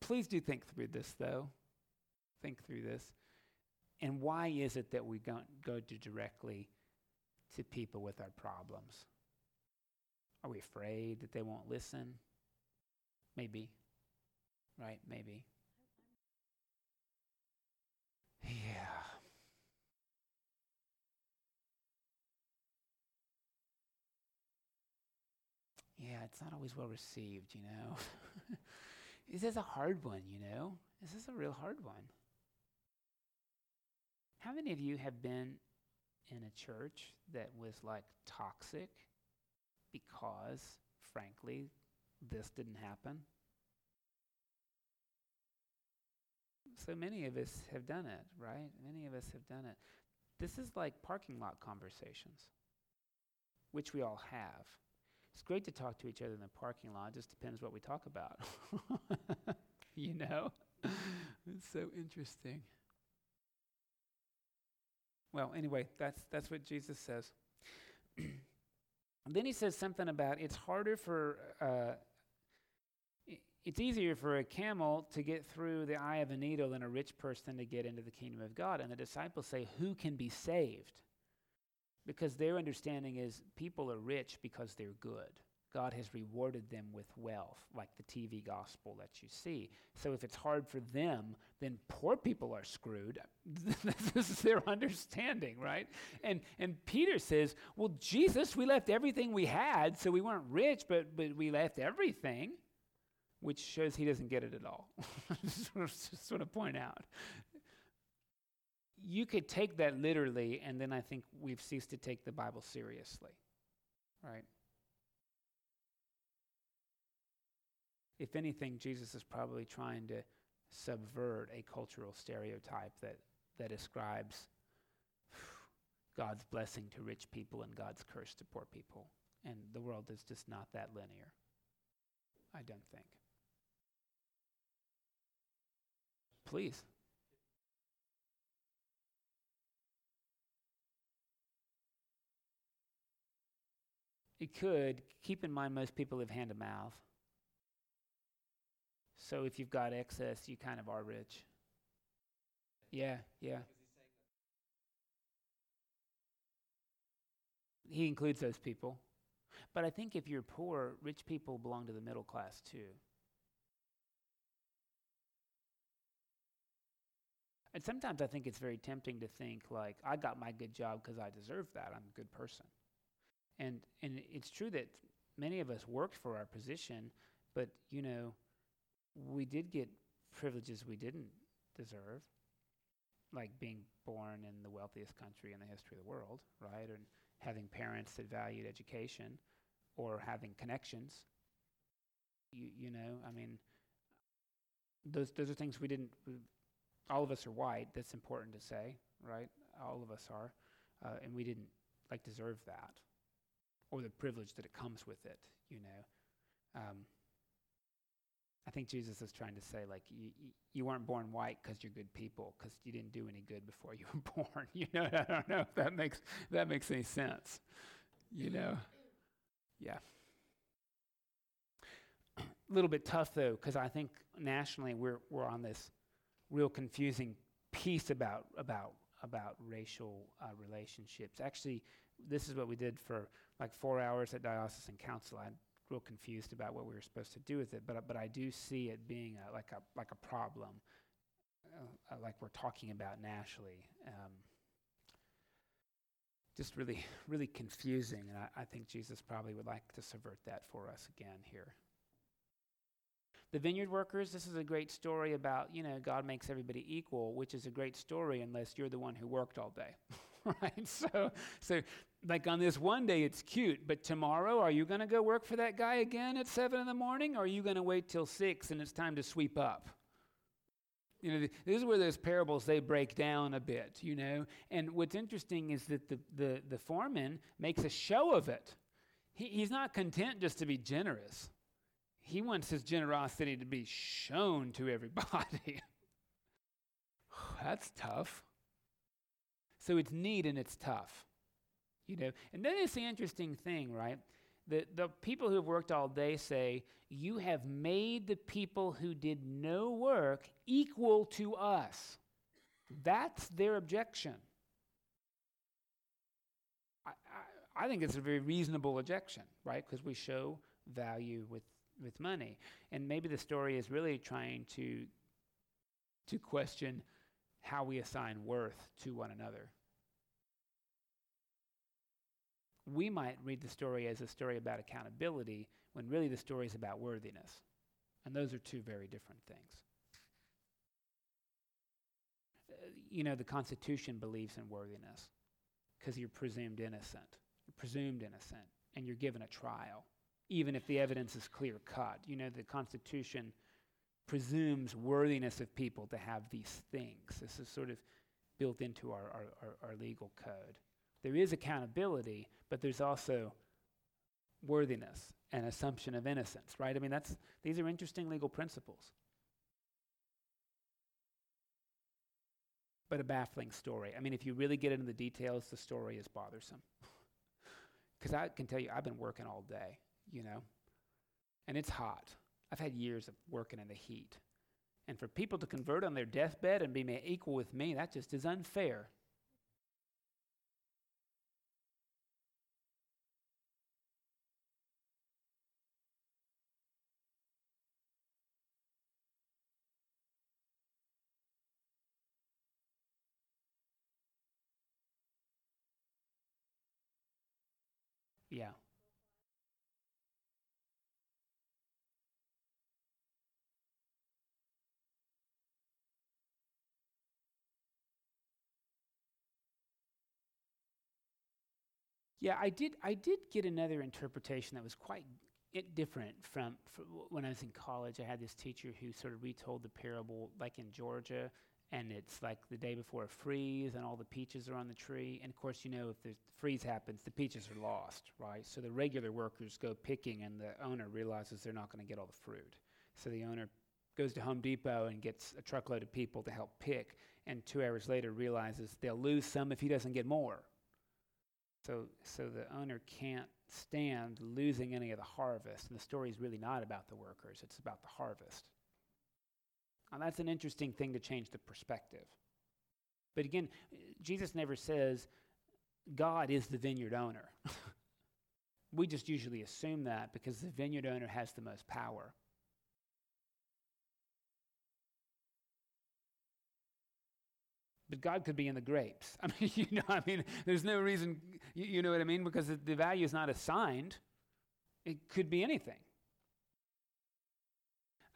Please do think through this, though. Think through this. And why is it that we go, go to directly to people with our problems? Are we afraid that they won't listen? Maybe, right, maybe. Yeah. Yeah, it's not always well received, you know. This is a hard one, you know. This is a real hard one. How many of you have been in a church that was like toxic because, frankly, this didn't happen? So many of us have done it, right? Many of us have done it. This is like parking lot conversations, which we all have. It's great to talk to each other in the parking lot. It just depends what we talk about. You know? It's so interesting. Well, anyway, that's that's what Jesus says. Then he says something about it's harder for, uh, it's easier for a camel to get through the eye of a needle than a rich person to get into the kingdom of God. And the disciples say, who can be saved? Because their understanding is people are rich because they're good. God has rewarded them with wealth, like the T V gospel that you see. So if it's hard for them, then poor people are screwed. This is their understanding, right? And and Peter says, well, Jesus, we left everything we had, so we weren't rich, but, but we left everything, which shows he doesn't get it at all. just, want to, just want to point out. You could take that literally, and then I think we've ceased to take the Bible seriously, right? If anything, Jesus is probably trying to subvert a cultural stereotype that, that ascribes God's blessing to rich people and God's curse to poor people. And the world is just not that linear, I don't think. Please. It could. Keep in mind most people live hand-to-mouth. So if you've got excess, you kind of are rich. Yeah, yeah. He includes those people. But I think if you're poor, rich people belong to the middle class too. And sometimes I think it's very tempting to think like, I got my good job because I deserve that. I'm a good person. And and it's true that many of us worked for our position, but, you know, we did get privileges we didn't deserve, like being born in the wealthiest country in the history of the world, right? And having parents that valued education or having connections. You, you know, I mean, those those are things we didn't, we, all of us are white, that's important to say, right? All of us are, uh, and we didn't, like, deserve that or the privilege that it comes with it, you know. Um, I think Jesus is trying to say, like, you, you weren't born white because you're good people, because you didn't do any good before you were born. You know, I don't know if that makes that makes any sense. You know, yeah. A little bit tough though, because I think nationally we're we're on this real confusing piece about about about racial uh, relationships. Actually, this is what we did for like four hours at diocesan council. I real confused about what we were supposed to do with it, but but I do see it being a, like a like a problem, uh, like we're talking about nationally. Um, just really, really confusing, and I, I think Jesus probably would like to subvert that for us again here. The vineyard workers, this is a great story about, you know, God makes everybody equal, which is a great story unless you're the one who worked all day, right? So, so like on this one day, it's cute, but tomorrow, are you going to go work for that guy again at seven in the morning, or are you going to wait till six and it's time to sweep up? You know, th- this is where those parables, they break down a bit, you know. And what's interesting is that the the, the foreman makes a show of it. He, he's not content just to be generous. He wants his generosity to be shown to everybody. That's tough. So it's neat and it's tough, you know. And then it's the interesting thing, right? The the people who have worked all day say, "You have made the people who did no work equal to us." That's their objection. I I, I think it's a very reasonable objection, right? Because we show value with. with money. And maybe the story is really trying to to question how we assign worth to one another. We might read the story as a story about accountability when really the story is about worthiness. And those are two very different things. Uh, you know, the Constitution believes in worthiness because you're presumed innocent. You're presumed innocent and you're given a trial, even if the evidence is clear-cut. You know, the Constitution presumes worthiness of people to have these things. This is sort of built into our, our, our, our legal code. There is accountability, but there's also worthiness and assumption of innocence, right? I mean, that's these are interesting legal principles. But a baffling story. I mean, if you really get into the details, the story is bothersome. Because I can tell you, I've been working all day. You know, and it's hot. I've had years of working in the heat. And for people to convert on their deathbed and be made equal with me, that just is unfair. Yeah. Yeah, I did I did get another interpretation that was quite it different from, from when I was in college. I had this teacher who sort of retold the parable like in Georgia, and it's like the day before a freeze and all the peaches are on the tree. And of course, you know, if the freeze happens, the peaches are lost, right? So the regular workers go picking and the owner realizes they're not going to get all the fruit. So the owner goes to Home Depot and gets a truckload of people to help pick, and two hours later realizes they'll lose some if he doesn't get more. So so the owner can't stand losing any of the harvest. And the story is really not about the workers. It's about the harvest. And that's an interesting thing to change the perspective. But again, Jesus never says, God is the vineyard owner. We just usually assume that because the vineyard owner has the most power. But God could be in the grapes. I mean, you know, I mean, there's no reason, you, you know what I mean? Because the value is not assigned. It could be anything.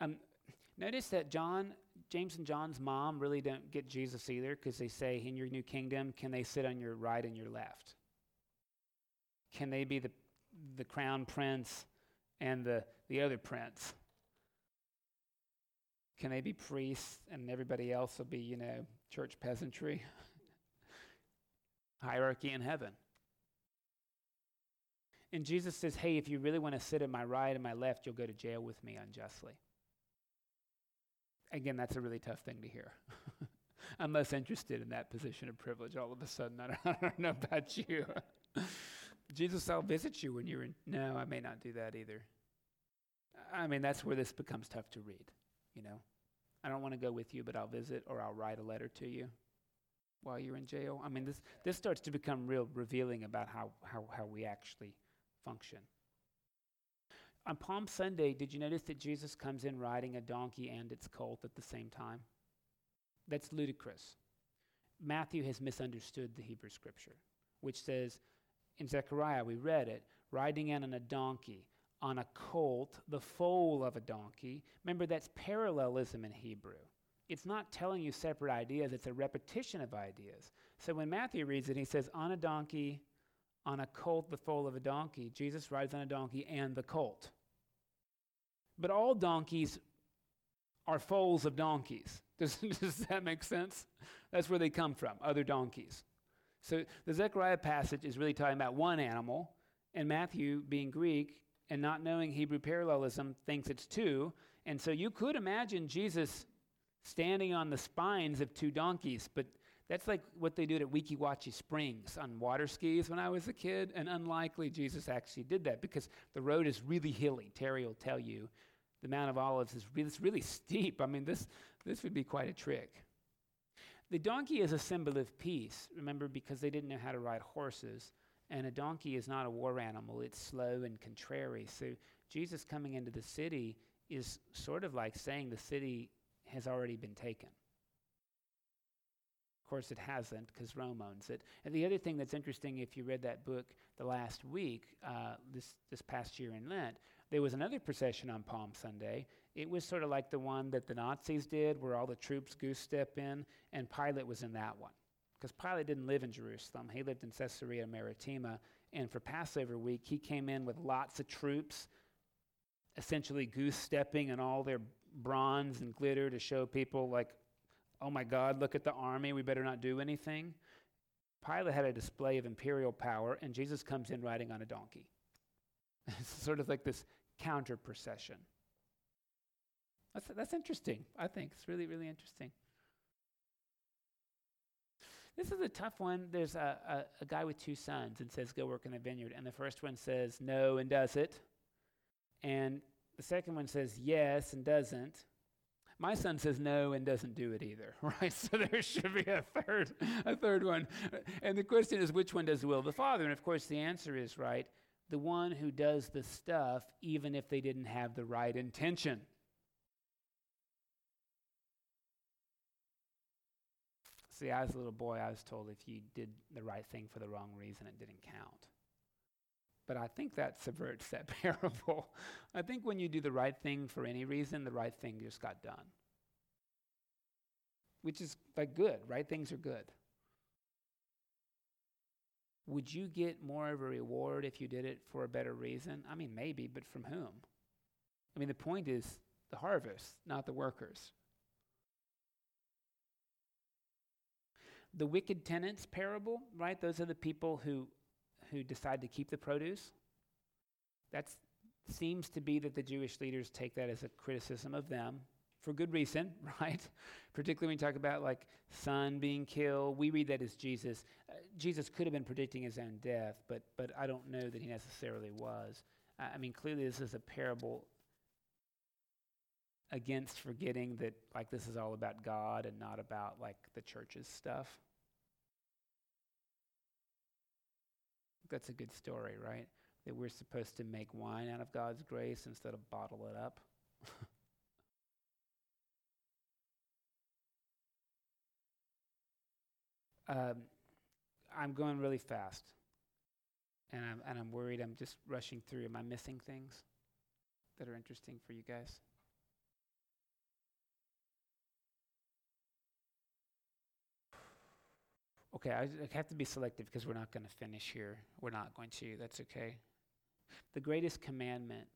Um, notice that John, James and John's mom really don't get Jesus either, because they say, in your new kingdom, can they sit on your right and your left? Can they be the the crown prince and the, the other prince? Can they be priests and everybody else will be, you know, church peasantry? Hierarchy in heaven. And Jesus says, hey, if you really want to sit at my right and my left, you'll go to jail with me unjustly. Again, that's a really tough thing to hear. I'm less interested in that position of privilege all of a sudden. I don't, I don't know about you. Jesus, I'll visit you when you're in. No, I may not do that either. I mean, that's where this becomes tough to read, you know. I don't want to go with you, but I'll visit, or I'll write a letter to you while you're in jail. I mean, this this starts to become real revealing about how, how, how we actually function. On Palm Sunday, did you notice that Jesus comes in riding a donkey and its colt at the same time? That's ludicrous. Matthew has misunderstood the Hebrew scripture, which says, in Zechariah, we read it, riding in on a donkey, on a colt, the foal of a donkey. Remember, that's parallelism in Hebrew. It's not telling you separate ideas, it's a repetition of ideas. So when Matthew reads it, he says, on a donkey, on a colt, the foal of a donkey. Jesus rides on a donkey and the colt. But all donkeys are foals of donkeys. Does, does that make sense? That's where they come from, other donkeys. So the Zechariah passage is really talking about one animal, and Matthew, being Greek and not knowing Hebrew parallelism, thinks it's two. And so you could imagine Jesus standing on the spines of two donkeys, but that's like what they did at Weekiwachi Springs on water skis when I was a kid, and unlikely Jesus actually did that because the road is really hilly. Terry will tell you the Mount of Olives is re- it's really steep. I mean, this, this would be quite a trick. The donkey is a symbol of peace, remember, because they didn't know how to ride horses, and a donkey is not a war animal. It's slow and contrary. So Jesus coming into the city is sort of like saying the city has already been taken. Course, it hasn't because Rome owns it. And the other thing that's interesting, if you read that book the last week, uh, this this past year in Lent, there was another procession on Palm Sunday. It was sort of like the one that the Nazis did, where all the troops goose step in, and Pilate was in that one. Because Pilate didn't live in Jerusalem. He lived in Caesarea Maritima, and for Passover week, he came in with lots of troops, essentially goose stepping in all their bronze and glitter to show people, like, oh my God, look at the army, we better not do anything. Pilate had a display of imperial power, and Jesus comes in riding on a donkey. It's sort of like this counter-procession. That's, that's interesting, I think. It's really, really interesting. This is a tough one. There's a, a, a guy with two sons and says, go work in the vineyard. And the first one says no and does it. And the second one says yes and doesn't. My son says no and doesn't do it either, right? So there should be a third, a third one. And the question is, which one does the will of the Father? And of course, the answer is, right, the one who does the stuff even if they didn't have the right intention. See, as a little boy, I was told if you did the right thing for the wrong reason, it didn't count. But I think that subverts that parable. I think when you do the right thing for any reason, the right thing just got done. Which is like good, right? Things are good. Would you get more of a reward if you did it for a better reason? I mean, maybe, but from whom? I mean, the point is the harvest, not the workers. The wicked tenants parable, right? Those are the people who who decide to keep the produce. That seems to be that the Jewish leaders take that as a criticism of them, for good reason, right? Particularly when you talk about like son being killed, we read that as Jesus. Uh, Jesus could have been predicting his own death, but but I don't know that he necessarily was. Uh, I mean, clearly this is a parable against forgetting that like this is all about God and not about like the church's stuff. That's a good story, right? That we're supposed to make wine out of God's grace instead of bottle it up. um, I'm going really fast, and I'm and I'm worried I'm just rushing through. Am I missing things that are interesting for you guys? Okay, I, I have to be selective because we're not going to finish here. We're not going to. That's okay. The greatest commandment.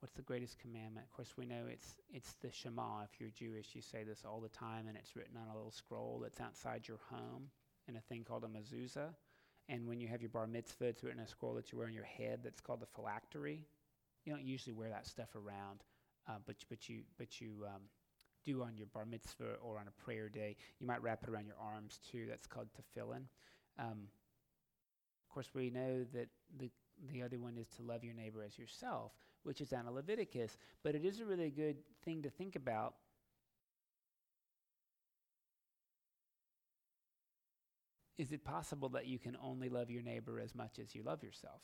What's the greatest commandment? Of course, we know it's it's the Shema. If you're Jewish, you say this all the time, and it's written on a little scroll that's outside your home in a thing called a mezuzah. And when you have your bar mitzvah, it's written on a scroll that you wear on your head that's called the phylactery. You don't usually wear that stuff around, uh, but but you but you. Um, do on your bar mitzvah or on a prayer day. You might wrap it around your arms too. That's called tefillin. Um, of course, we know that the the other one is to love your neighbor as yourself, which is down in Leviticus. But it is a really good thing to think about. Is it possible that you can only love your neighbor as much as you love yourself?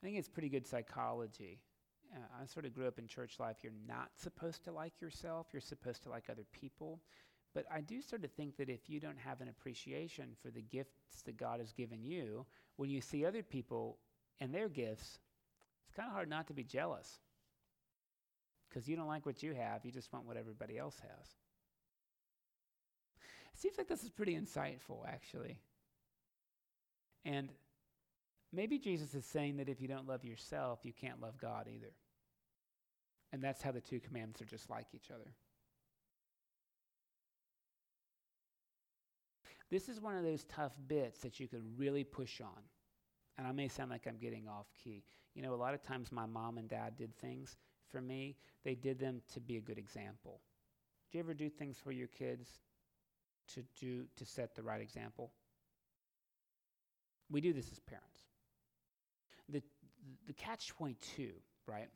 I think it's pretty good psychology. Uh, I sort of grew up in church life. You're not supposed to like yourself. You're supposed to like other people. But I do sort of think that if you don't have an appreciation for the gifts that God has given you, when you see other people and their gifts, it's kind of hard not to be jealous. Because you don't like what you have. You just want what everybody else has. It seems like this is pretty insightful, actually. And maybe Jesus is saying that if you don't love yourself, you can't love God either. And that's how the two commandments are just like each other. This is one of those tough bits that you could really push on. And I may sound like I'm getting off key. You know, a lot of times my mom and dad did things for me. They did them to be a good example. Do you ever do things for your kids to do to set the right example? We do this as parents. The the catch twenty-two, right,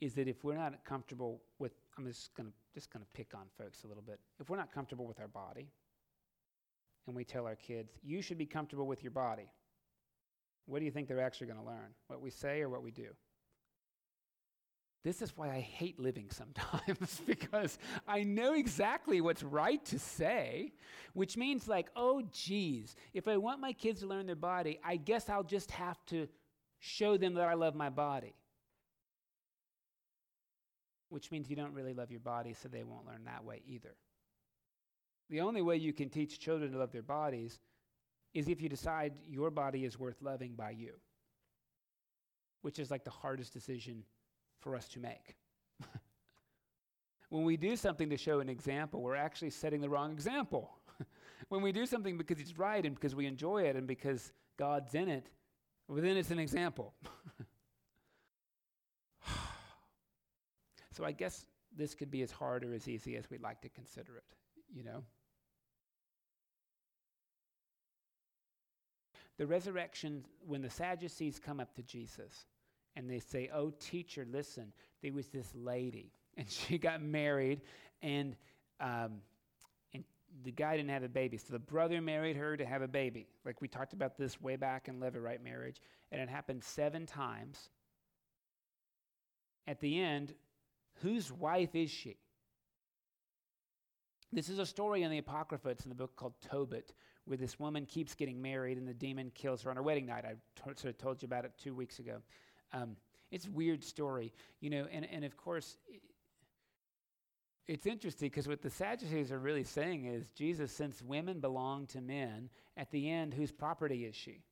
is that if we're not comfortable with, I'm just gonna just gonna pick on folks a little bit. If we're not comfortable with our body, and we tell our kids, you should be comfortable with your body, what do you think they're actually going to learn? What we say or what we do? This is why I hate living sometimes, because I know exactly what's right to say, which means like, oh, geez, if I want my kids to learn their body, I guess I'll just have to show them that I love my body. Which means you don't really love your body, so they won't learn that way either. The only way you can teach children to love their bodies is if you decide your body is worth loving by you, which is like the hardest decision for us to make. When we do something to show an example, we're actually setting the wrong example. When we do something because it's right and because we enjoy it and because God's in it, well, then it's an example. So I guess this could be as hard or as easy as we'd like to consider it, you know? The resurrection, when the Sadducees come up to Jesus and they say, oh, teacher, listen, there was this lady and she got married and um, and the guy didn't have a baby. So the brother married her to have a baby. Like we talked about this way back in Levirate marriage, and it happened seven times. At the end, whose wife is she? This is a story in the Apocrypha. It's in the book called Tobit, where this woman keeps getting married and the demon kills her on her wedding night. I t- sort of told you about it two weeks ago. Um, it's a weird story, you know, and, and of course, it, it's interesting because what the Sadducees are really saying is, Jesus, since women belong to men, at the end, whose property is she?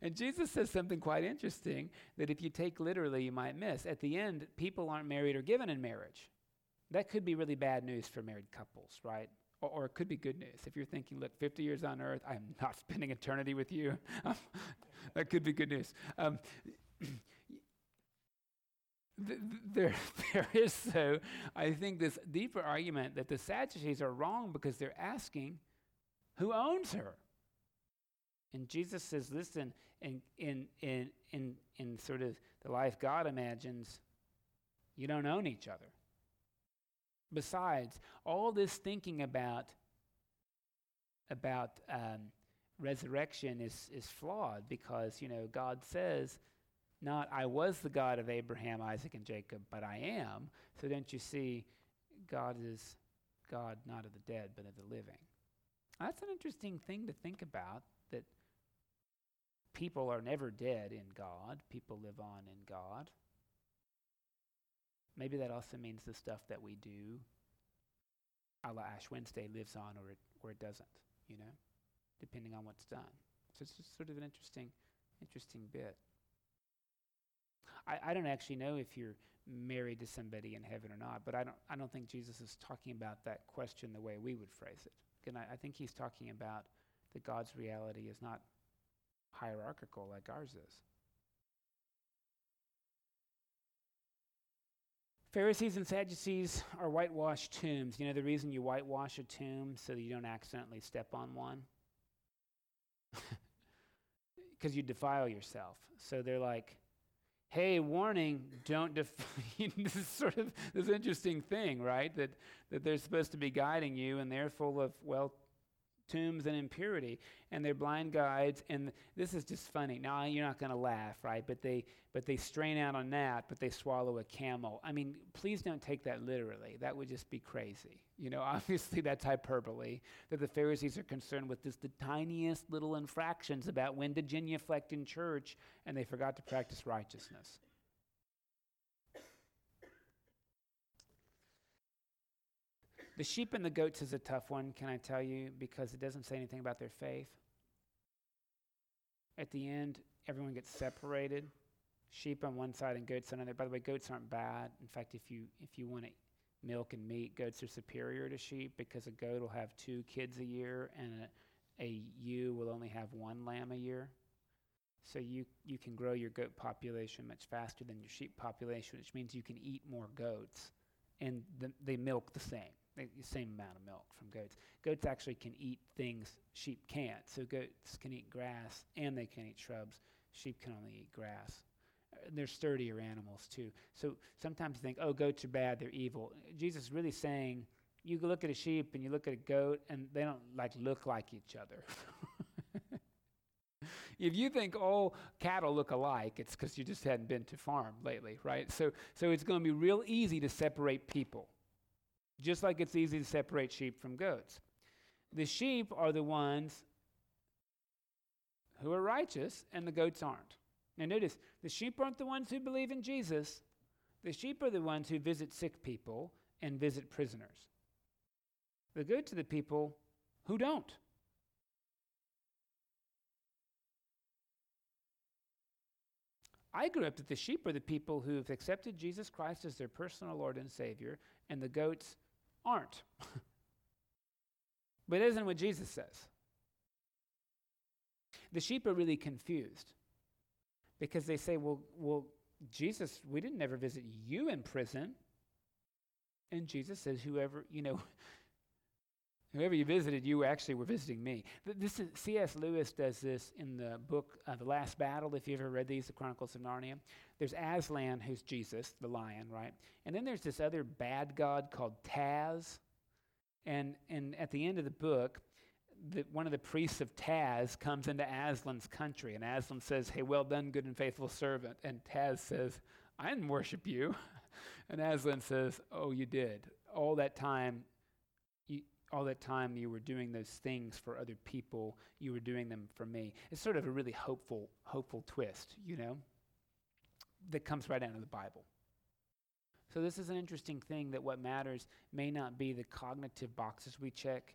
And Jesus says something quite interesting that if you take literally, you might miss. At the end, people aren't married or given in marriage. That could be really bad news for married couples, right? Or it could be good news. If you're thinking, look, fifty years on earth, I'm not spending eternity with you. That could be good news. Um, th- there, there is, so, I think, this deeper argument that the Sadducees are wrong because they're asking, who owns her? And Jesus says, listen, in, in, in, in, in sort of the life God imagines, you don't own each other. Besides, all this thinking about about um, resurrection is, is flawed because, you know, God says, not I was the God of Abraham, Isaac, and Jacob, but I am. So don't you see, God is God not of the dead, but of the living. That's an interesting thing to think about, that people are never dead in God. People live on in God. Maybe that also means the stuff that we do, a la Ash Wednesday, lives on or it, or it doesn't, you know, depending on what's done. So it's just sort of an interesting interesting bit. I, I don't actually know if you're married to somebody in heaven or not, but I don't I don't think Jesus is talking about that question the way we would phrase it. And I, I think he's talking about that God's reality is not hierarchical like ours is. Pharisees and Sadducees are whitewashed tombs. You know the reason you whitewash a tomb? So that you don't accidentally step on one? Because you defile yourself. So they're like, hey, warning, don't defile. This is sort of this interesting thing, right? That that they're supposed to be guiding you, and they're full of, well, tombs and impurity, and their blind guides, and this is just funny. Now, you're not going to laugh, right? But they but they strain out on that, but they swallow a camel. I mean, please don't take that literally. That would just be crazy. You know, obviously that's hyperbole, that the Pharisees are concerned with just the tiniest little infractions about when to genuflect in church, and they forgot to practice righteousness. The sheep and the goats is a tough one, can I tell you, because it doesn't say anything about their faith. At the end, everyone gets separated. Sheep on one side and goats on another. By the way, goats aren't bad. In fact, if you if you want to milk and meat, goats are superior to sheep because a goat will have two kids a year and a, a ewe will only have one lamb a year. So you, you can grow your goat population much faster than your sheep population, which means you can eat more goats, and the, they milk the same. The same amount of milk from goats. Goats actually can eat things sheep can't. So goats can eat grass and they can eat shrubs. Sheep can only eat grass. Uh, they're sturdier animals too. So sometimes you think, oh, goats are bad, they're evil. Jesus is really saying, you look at a sheep and you look at a goat and they don't like look like each other. If you think all cattle look alike, it's because you just hadn't been to farm lately, right? So, so it's going to be real easy to separate people, just like it's easy to separate sheep from goats. The sheep are the ones who are righteous, and the goats aren't. Now notice, the sheep aren't the ones who believe in Jesus. The sheep are the ones who visit sick people and visit prisoners. The goats are the people who don't. I grew up that the sheep are the people who have accepted Jesus Christ as their personal Lord and Savior, and the goats aren't. But isn't what Jesus says. The sheep are really confused because they say, well, well, Jesus, we didn't ever visit you in prison. And Jesus says, whoever, you know, whoever you visited, you actually were visiting me. Th- this is, C S Lewis does this in the book, uh, The Last Battle, if you've ever read these, The Chronicles of Narnia. There's Aslan, who's Jesus, the lion, right? And then there's this other bad god called Taz. And, and at the end of the book, the, one of the priests of Taz comes into Aslan's country, and Aslan says, hey, well done, good and faithful servant. And Taz says, I didn't worship you. And Aslan says, oh, you did. All that time, you, all that time you were doing those things for other people. You were doing them for me. It's sort of a really hopeful, hopeful twist, you know, that comes right out of the Bible. So this is an interesting thing, that what matters may not be the cognitive boxes we check,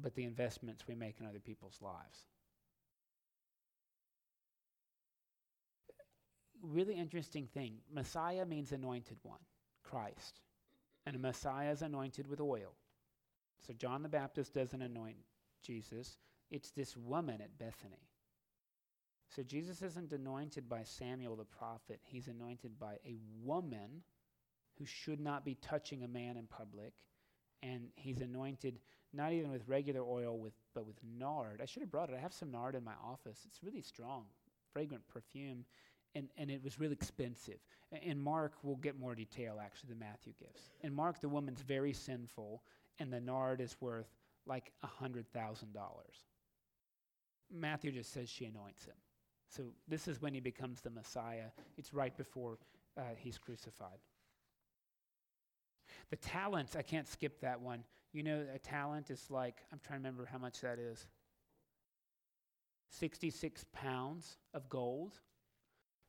but the investments we make in other people's lives. Really interesting thing. Messiah means anointed one, Christ. And a Messiah is anointed with oil. So John the Baptist doesn't anoint Jesus. It's this woman at Bethany. So Jesus isn't anointed by Samuel the prophet. He's anointed by a woman who should not be touching a man in public. And he's anointed not even with regular oil, with but with nard. I should have brought it. I have some nard in my office. It's really strong, fragrant perfume. And, and it was really expensive. And Mark will get more detail, actually, than Matthew gives. In Mark, the woman's very sinful, and the nard is worth like one hundred thousand dollars. Matthew just says she anoints him. So this is when he becomes the Messiah. It's right before uh, he's crucified. The talents, I can't skip that one. You know, a talent is like, I'm trying to remember how much that is. sixty-six pounds of gold.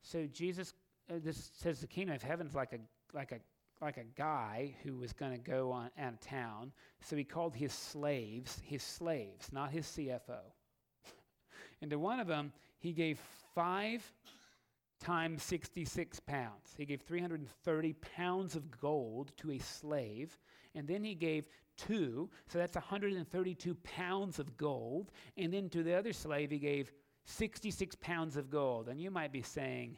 So Jesus, uh, this says the kingdom of heaven's like a like a like a guy who was going to go on out of town. So he called his slaves, his slaves, not his C F O. And to one of them, he gave five times sixty-six pounds. He gave three hundred thirty pounds of gold to a slave. And then he gave two, so that's one hundred thirty-two pounds of gold. And then to the other slave, he gave sixty-six pounds of gold. And you might be saying,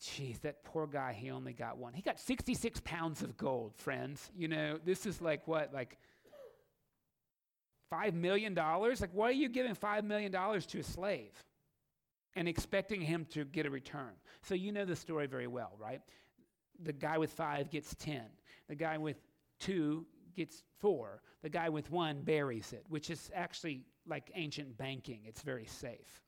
geez, that poor guy, he only got one. He got sixty-six pounds of gold, friends. You know, this is like what, like five million dollars? Like, why are you giving five million dollars to a slave and expecting him to get a return? So you know the story very well, right? The guy with five gets ten. The guy with two gets four. The guy with one buries it, which is actually like ancient banking. It's very safe.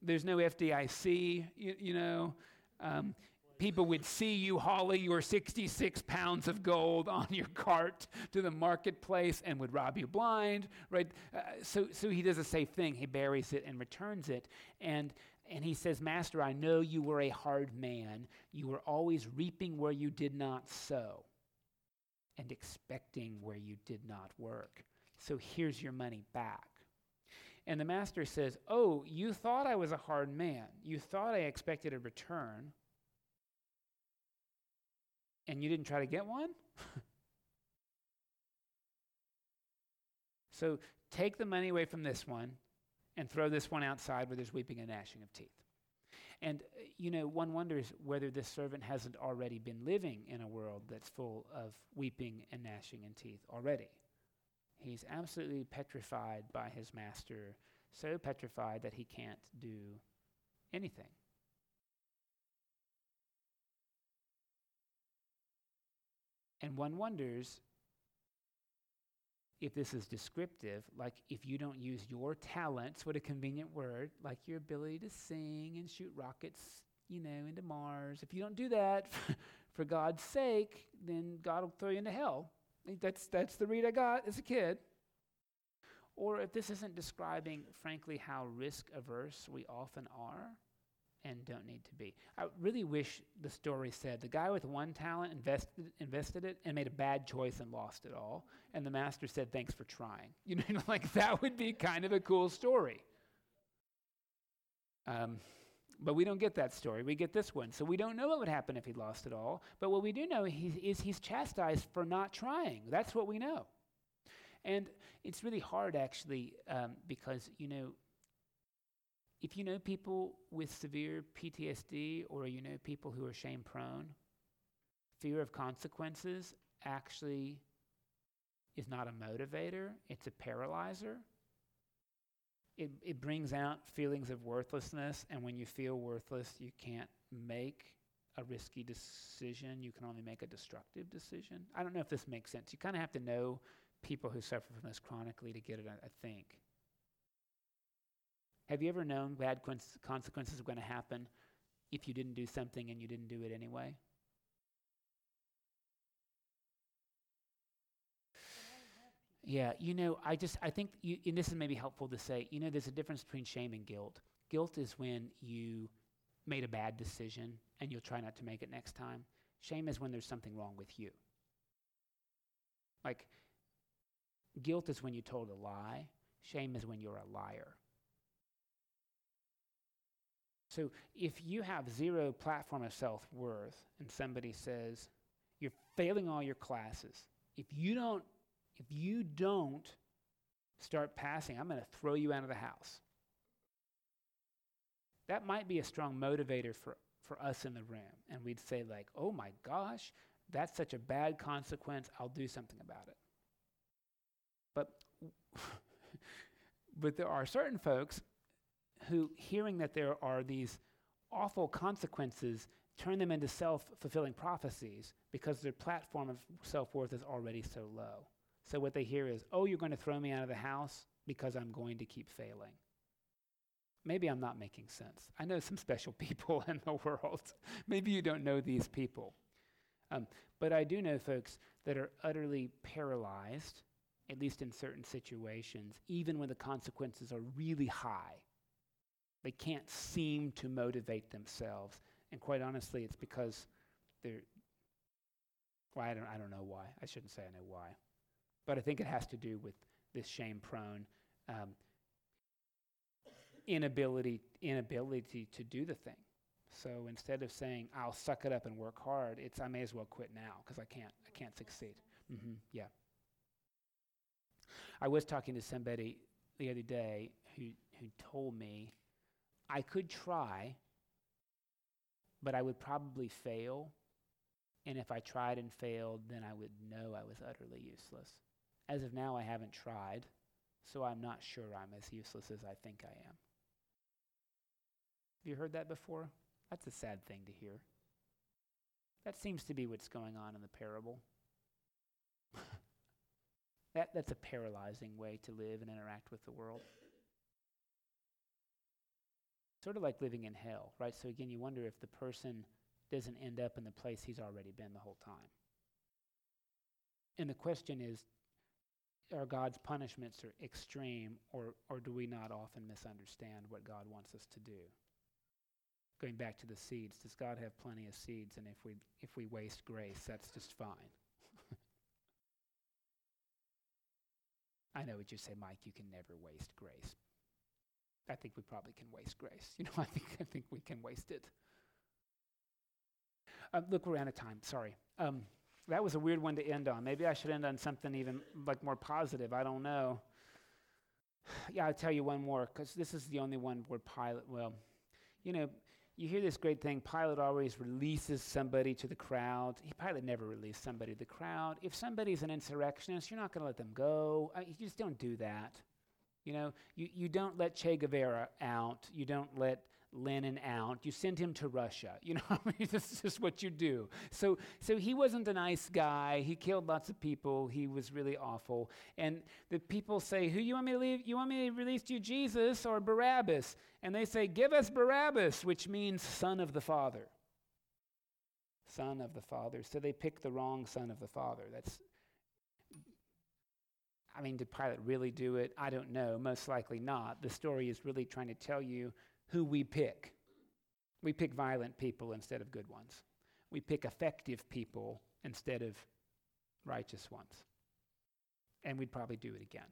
There's no F D I C, you, you know. Um, people would see you hauling your sixty-six pounds of gold on your cart to the marketplace and would rob you blind, right? Uh, so, so he does a safe thing. He buries it and returns it. And And he says, Master, I know you were a hard man. You were always reaping where you did not sow and expecting where you did not work. So here's your money back. And the master says, oh, you thought I was a hard man. You thought I expected a return. And you didn't try to get one? So take the money away from this one and throw this one outside where there's weeping and gnashing of teeth. And, uh, you know, one wonders whether this servant hasn't already been living in a world that's full of weeping and gnashing and teeth already. He's absolutely petrified by his master, so petrified that he can't do anything. And one wonders if this is descriptive, like if you don't use your talents, what a convenient word, like your ability to sing and shoot rockets, you know, into Mars. If you don't do that for God's sake, then God will throw you into hell. That's, that's the read I got as a kid. Or if this isn't describing, frankly, how risk-averse we often are and don't need to be. I really wish the story said the guy with one talent invested invested it and made a bad choice and lost it all, and the master said, thanks for trying. You know, like that would be kind of a cool story. Um, but we don't get that story. We get this one. So we don't know what would happen if he lost it all, but what we do know he, is he's chastised for not trying. That's what we know. And it's really hard, actually, um, because, you know, if you know people with severe P T S D or you know people who are shame-prone, fear of consequences actually is not a motivator, it's a paralyzer. It it brings out feelings of worthlessness, and when you feel worthless, you can't make a risky decision. You can only make a destructive decision. I don't know if this makes sense. You kind of have to know people who suffer from this chronically to get it, I, I think. Have you ever known bad consequences are going to happen if you didn't do something and you didn't do it anyway? Yeah, you know, I just, I think, you, and this is maybe helpful to say, you know, there's a difference between shame and guilt. Guilt is when you made a bad decision and you'll try not to make it next time. Shame is when there's something wrong with you. Like, guilt is when you told a lie. Shame is when you're a liar. So if you have zero platform of self-worth and somebody says, you're failing all your classes, if you don't if you don't start passing, I'm going to throw you out of the house. That might be a strong motivator for, for us in the room. And we'd say like, oh my gosh, that's such a bad consequence, I'll do something about it. But, but there are certain folks who, hearing that there are these awful consequences, turn them into self-fulfilling prophecies because their platform of self-worth is already so low. So what they hear is, oh, you're going to throw me out of the house because I'm going to keep failing. Maybe I'm not making sense. I know some special people in the world. Maybe you don't know these people. Um, but I do know folks that are utterly paralyzed, at least in certain situations, even when the consequences are really high. They can't seem to motivate themselves, and quite honestly, it's because they're. Well, I don't. I don't know why. I shouldn't say I know why, but I think it has to do with this shame-prone um, inability inability to do the thing. So instead of saying I'll suck it up and work hard, it's I may as well quit now because I can't. I can't succeed. Mm-hmm, yeah. I was talking to somebody the other day who who told me, I could try, but I would probably fail. And if I tried and failed, then I would know I was utterly useless. As of now, I haven't tried, so I'm not sure I'm as useless as I think I am. Have you heard that before? That's a sad thing to hear. That seems to be what's going on in the parable. that, that's a paralyzing way to live and interact with the world. Sort of like living in hell, right? So again, you wonder if the person doesn't end up in the place he's already been the whole time. And the question is, are God's punishments are extreme, or or do we not often misunderstand what God wants us to do? Going back to the seeds, does God have plenty of seeds? And if we if we waste grace, that's just fine. I know what you say, Mike. You can never waste grace. I think we probably can waste grace. You know, I think I think we can waste it. Uh, look, we're out of time. Sorry. Um, that was a weird one to end on. Maybe I should end on something even like more positive. I don't know. Yeah, I'll tell you one more, because this is the only one where Pilate. Well, you know, you hear this great thing. Pilate always releases somebody to the crowd. He Pilate never released somebody to the crowd. If somebody's an insurrectionist, you're not going to let them go. I mean, you just don't do that. You know, you, you don't let Che Guevara out. You don't let Lenin out. You send him to Russia. You know, I mean, this is just what you do. So so he wasn't a nice guy. He killed lots of people. He was really awful. And the people say, who you want me to leave? You want me to release you, Jesus or Barabbas? And they say, give us Barabbas, which means son of the Father. Son of the Father. So they pick the wrong son of the Father. That's I mean, did Pilate really do it? I don't know. Most likely not. The story is really trying to tell you who we pick. We pick violent people instead of good ones. We pick effective people instead of righteous ones. And we'd probably do it again.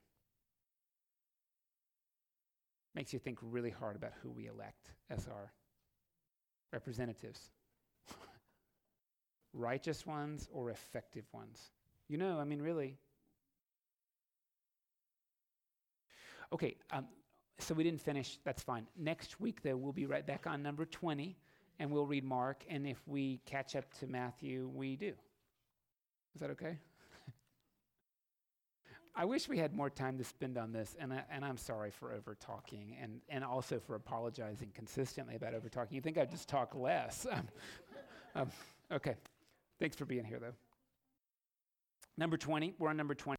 Makes you think really hard about who we elect as our representatives. Righteous ones or effective ones? You know, I mean, really. Okay, um, so we didn't finish. That's fine. Next week, though, we'll be right back on number twenty, and we'll read Mark. And if we catch up to Matthew, we do. Is that okay? I wish we had more time to spend on this, and, I, and I'm sorry for over-talking and, and also for apologizing consistently about over-talking. You think I'd just talk less. um, um, okay. Thanks for being here, though. Number twenty. We're on number twenty.